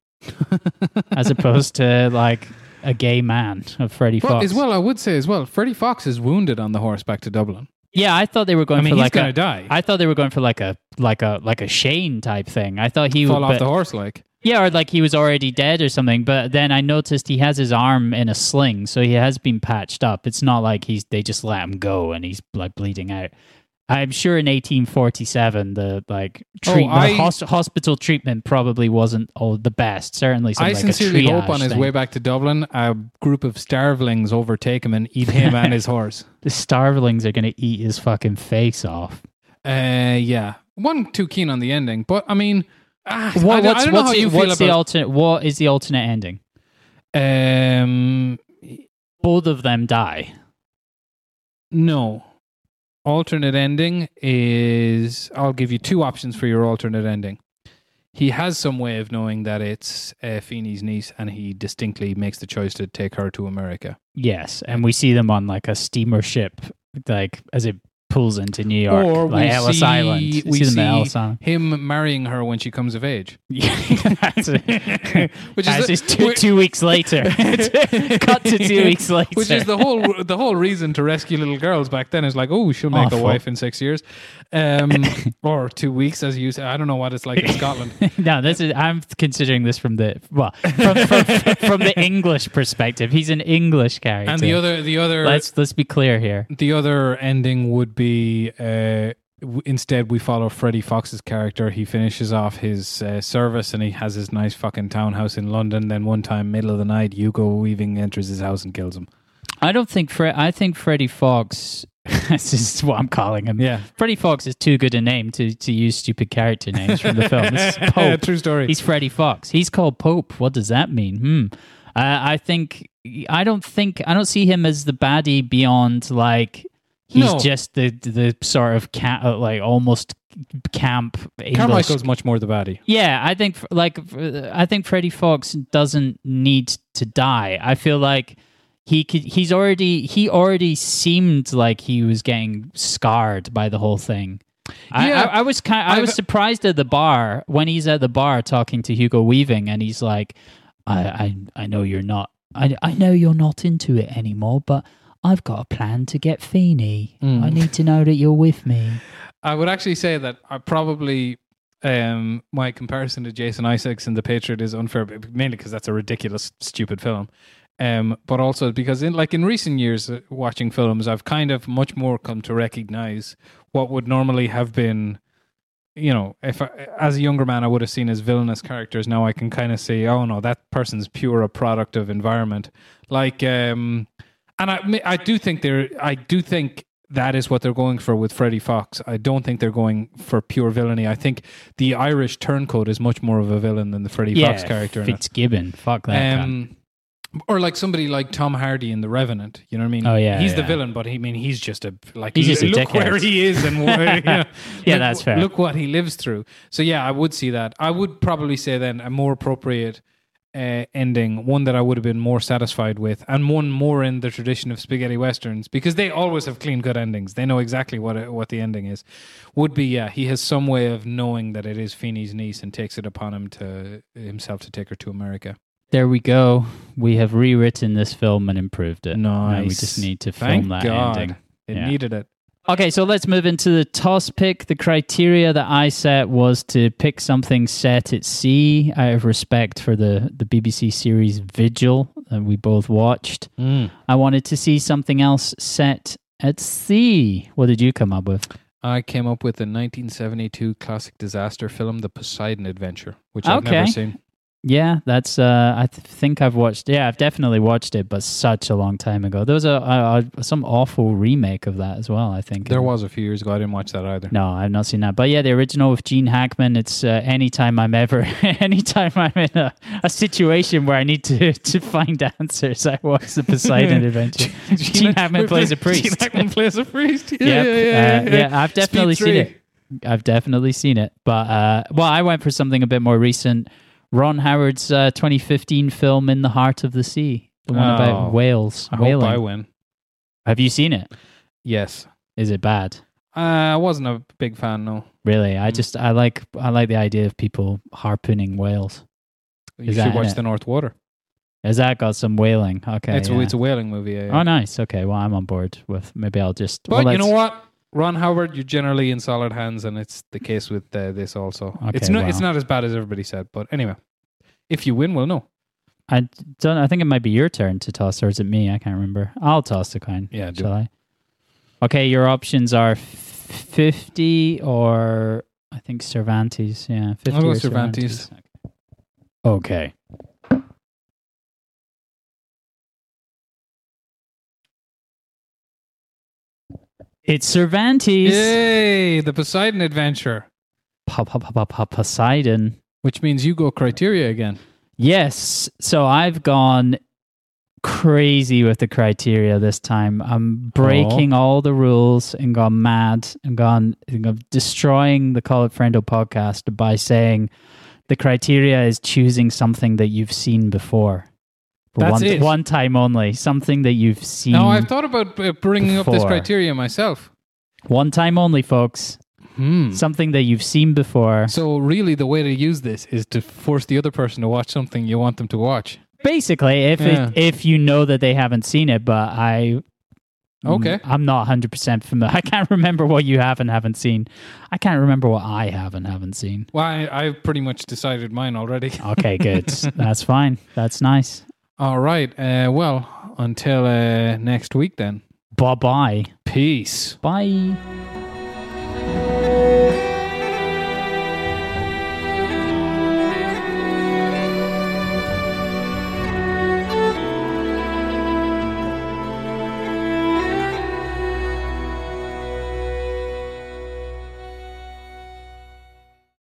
as opposed to like a gay man of Freddie Fox. Well, as well, I would say as well, Freddie Fox is wounded on the horse back to Dublin. Yeah, I thought they were going I mean, for like a. Die. I thought they were going for like a like a like a Shane type thing. I thought he fall would fall off but, the horse, like yeah, or like he was already dead or something. But then I noticed he has his arm in a sling, so he has been patched up. It's not like he's they just let him go and he's like bleeding out. I'm sure in eighteen forty-seven the like treat, oh, I, the hos- hospital treatment probably wasn't all the best. Certainly, I like sincerely a hope on his thing. way back to Dublin, a group of starvelings overtake him and eat him and his horse. The starvelings are going to eat his fucking face off. Uh, yeah, wasn't too keen on the ending, but I mean, ah, what, I, what's, I don't what's know how you feel about the alternate. What is the alternate ending? Um, both of them die. No. Alternate ending is... I'll give you two options for your alternate ending. He has some way of knowing that it's uh, Feeney's niece and he distinctly makes the choice to take her to America. Yes, and we see them on like a steamer ship like as it pulls into New York. Or like we Ellis see, Island. We, we see, see Ellis Island. him marrying her when she comes of age. Yeah, that's it. Which that's is the, two, two weeks later. Cut to two weeks later. Which is the whole the whole reason to rescue little girls back then is like, oh, she'll make Awful. a wife in six years, um, or two weeks, as you say. I don't know what it's like in Scotland. No, this is. I'm considering this from the well from, from, from the English perspective. He's an English character. And the other the other let's let's be clear here. The other ending would be. Be, uh, w- instead we follow Freddie Fox's character. He finishes off his uh, service and he has his nice fucking townhouse in London. Then one time, middle of the night, Hugo Weaving enters his house and kills him. I don't think Fre- I think Freddie Fox. This is what I'm calling him. Yeah, Freddie Fox is too good a name to, to use stupid character names from the film. This is Pope. True story. He's Freddie Fox. He's called Pope. What does that mean? Hmm. Uh, I think I don't think I don't see him as the baddie beyond like. He's no. just the the sort of ca- like almost camp English. Carmichael's much more the baddie. Yeah, I think like I think Freddie Fox doesn't need to die. I feel like he could, he's already he already seemed like he was getting scarred by the whole thing. Yeah, I, I, I was kind of, I was surprised at the bar when he's at the bar talking to Hugo Weaving and he's like, I I, I know you're not I I know you're not into it anymore, but. I've got a plan to get Feeney. Mm. I need to know that you're with me. I would actually say that I probably um, my comparison to Jason Isaacs and The Patriot is unfair, mainly because that's a ridiculous, stupid film. Um, but also because in like in recent years uh, watching films, I've kind of much more come to recognize what would normally have been, you know, if I, as a younger man, I would have seen as villainous characters. Now I can kind of say, oh no, that person's pure a product of environment. Like, um, and I, I do think they're, I do think that is what they're going for with Freddie Fox. I don't think they're going for pure villainy. I think the Irish turncoat is much more of a villain than the Freddie yeah, Fox character. Fitzgibbon, fuck that. Um, Or like somebody like Tom Hardy in The Revenant, you know what I mean? Oh yeah, he's yeah. the villain, but he I mean he's just a like he's just l- a look dickhead. Where he is and what, you know, yeah, look, that's fair. Look what he lives through. So yeah, I would see that. I would probably say then a more appropriate uh, ending, one that I would have been more satisfied with, and one more in the tradition of spaghetti westerns because they always have clean cut endings. They know exactly what it, what the ending is. Would be yeah, he has some way of knowing that it is Feeney's niece and takes it upon him to himself to take her to America. There we go. We have rewritten this film and improved it. Nice. Now we just need to film Thank that God. ending. It yeah. needed it. Okay, so let's move into the toss pick. The criteria that I set was to pick something set at sea out of respect for the, the B B C series Vigil that we both watched. Mm. I wanted to see something else set at sea. What did you come up with? I came up with the nineteen seventy-two classic disaster film, The Poseidon Adventure, which I've okay. never seen. Yeah, that's. Uh, I th- think I've watched. Yeah, I've definitely watched it, but such a long time ago. There was a, a, a some awful remake of that as well. I think there was a few years ago. I didn't watch that either. No, I've not seen that. But yeah, the original with Gene Hackman. It's uh, anytime I'm ever, anytime I'm in a, a situation where I need to, to find answers, I watch The Poseidon Adventure. Gene, Gene Hackman plays a priest. Gene Hackman plays a priest. Yeah, yep. yeah, yeah, yeah. Uh, yeah. I've definitely Speed seen three. it. I've definitely seen it. But uh, well, I went for something a bit more recent. Ron Howard's uh, twenty fifteen film In the Heart of the Sea, the one oh, about whales. I whaling. hope I win. Have you seen it? Yes. Is it bad? Uh, I wasn't a big fan, no. Really? I just I like I like the idea of people harpooning whales. Is you should watch it? The North Water. Has that got some whaling? Okay, it's yeah. a, it's a whaling movie. Yeah, yeah. Oh, nice. Okay, well I'm on board with. Maybe I'll just. But well, you know what? Ron Howard, you're generally in solid hands, and it's the case with uh, this also. Okay, it's not wow. it's not as bad as everybody said, but anyway, if you win, we'll know. I don't. I think it might be your turn to toss, or is it me? I can't remember. I'll toss the coin. Yeah, shall do. I? Okay, your options are fifty or I think Cervantes. Yeah, fifty. I'll go Cervantes. Cervantes. Okay. okay. It's Cervantes. Yay, The Poseidon Adventure. Pa, pa, pa, pa, pa, Poseidon. Which means you go criteria again. Yes. So I've gone crazy with the criteria this time. I'm breaking oh. all the rules and gone mad and gone and destroying the Call It Friendo podcast by saying the criteria is choosing something that you've seen before. That's one, it. One time only. Something that you've seen. No, I've thought about bringing before. up this criteria myself. One time only, folks. Hmm. Something that you've seen before. So really the way to use this is to force the other person to watch something you want them to watch. Basically, if yeah. it, if you know that they haven't seen it, but I... Okay. I'm not one hundred percent familiar. I can't remember what you have and haven't seen. I can't remember what I have and haven't seen. Well, I, I've pretty much decided mine already. Okay, good. That's fine. That's nice. All right. Uh, well, until uh, next week then. Bye-bye. Peace. Bye.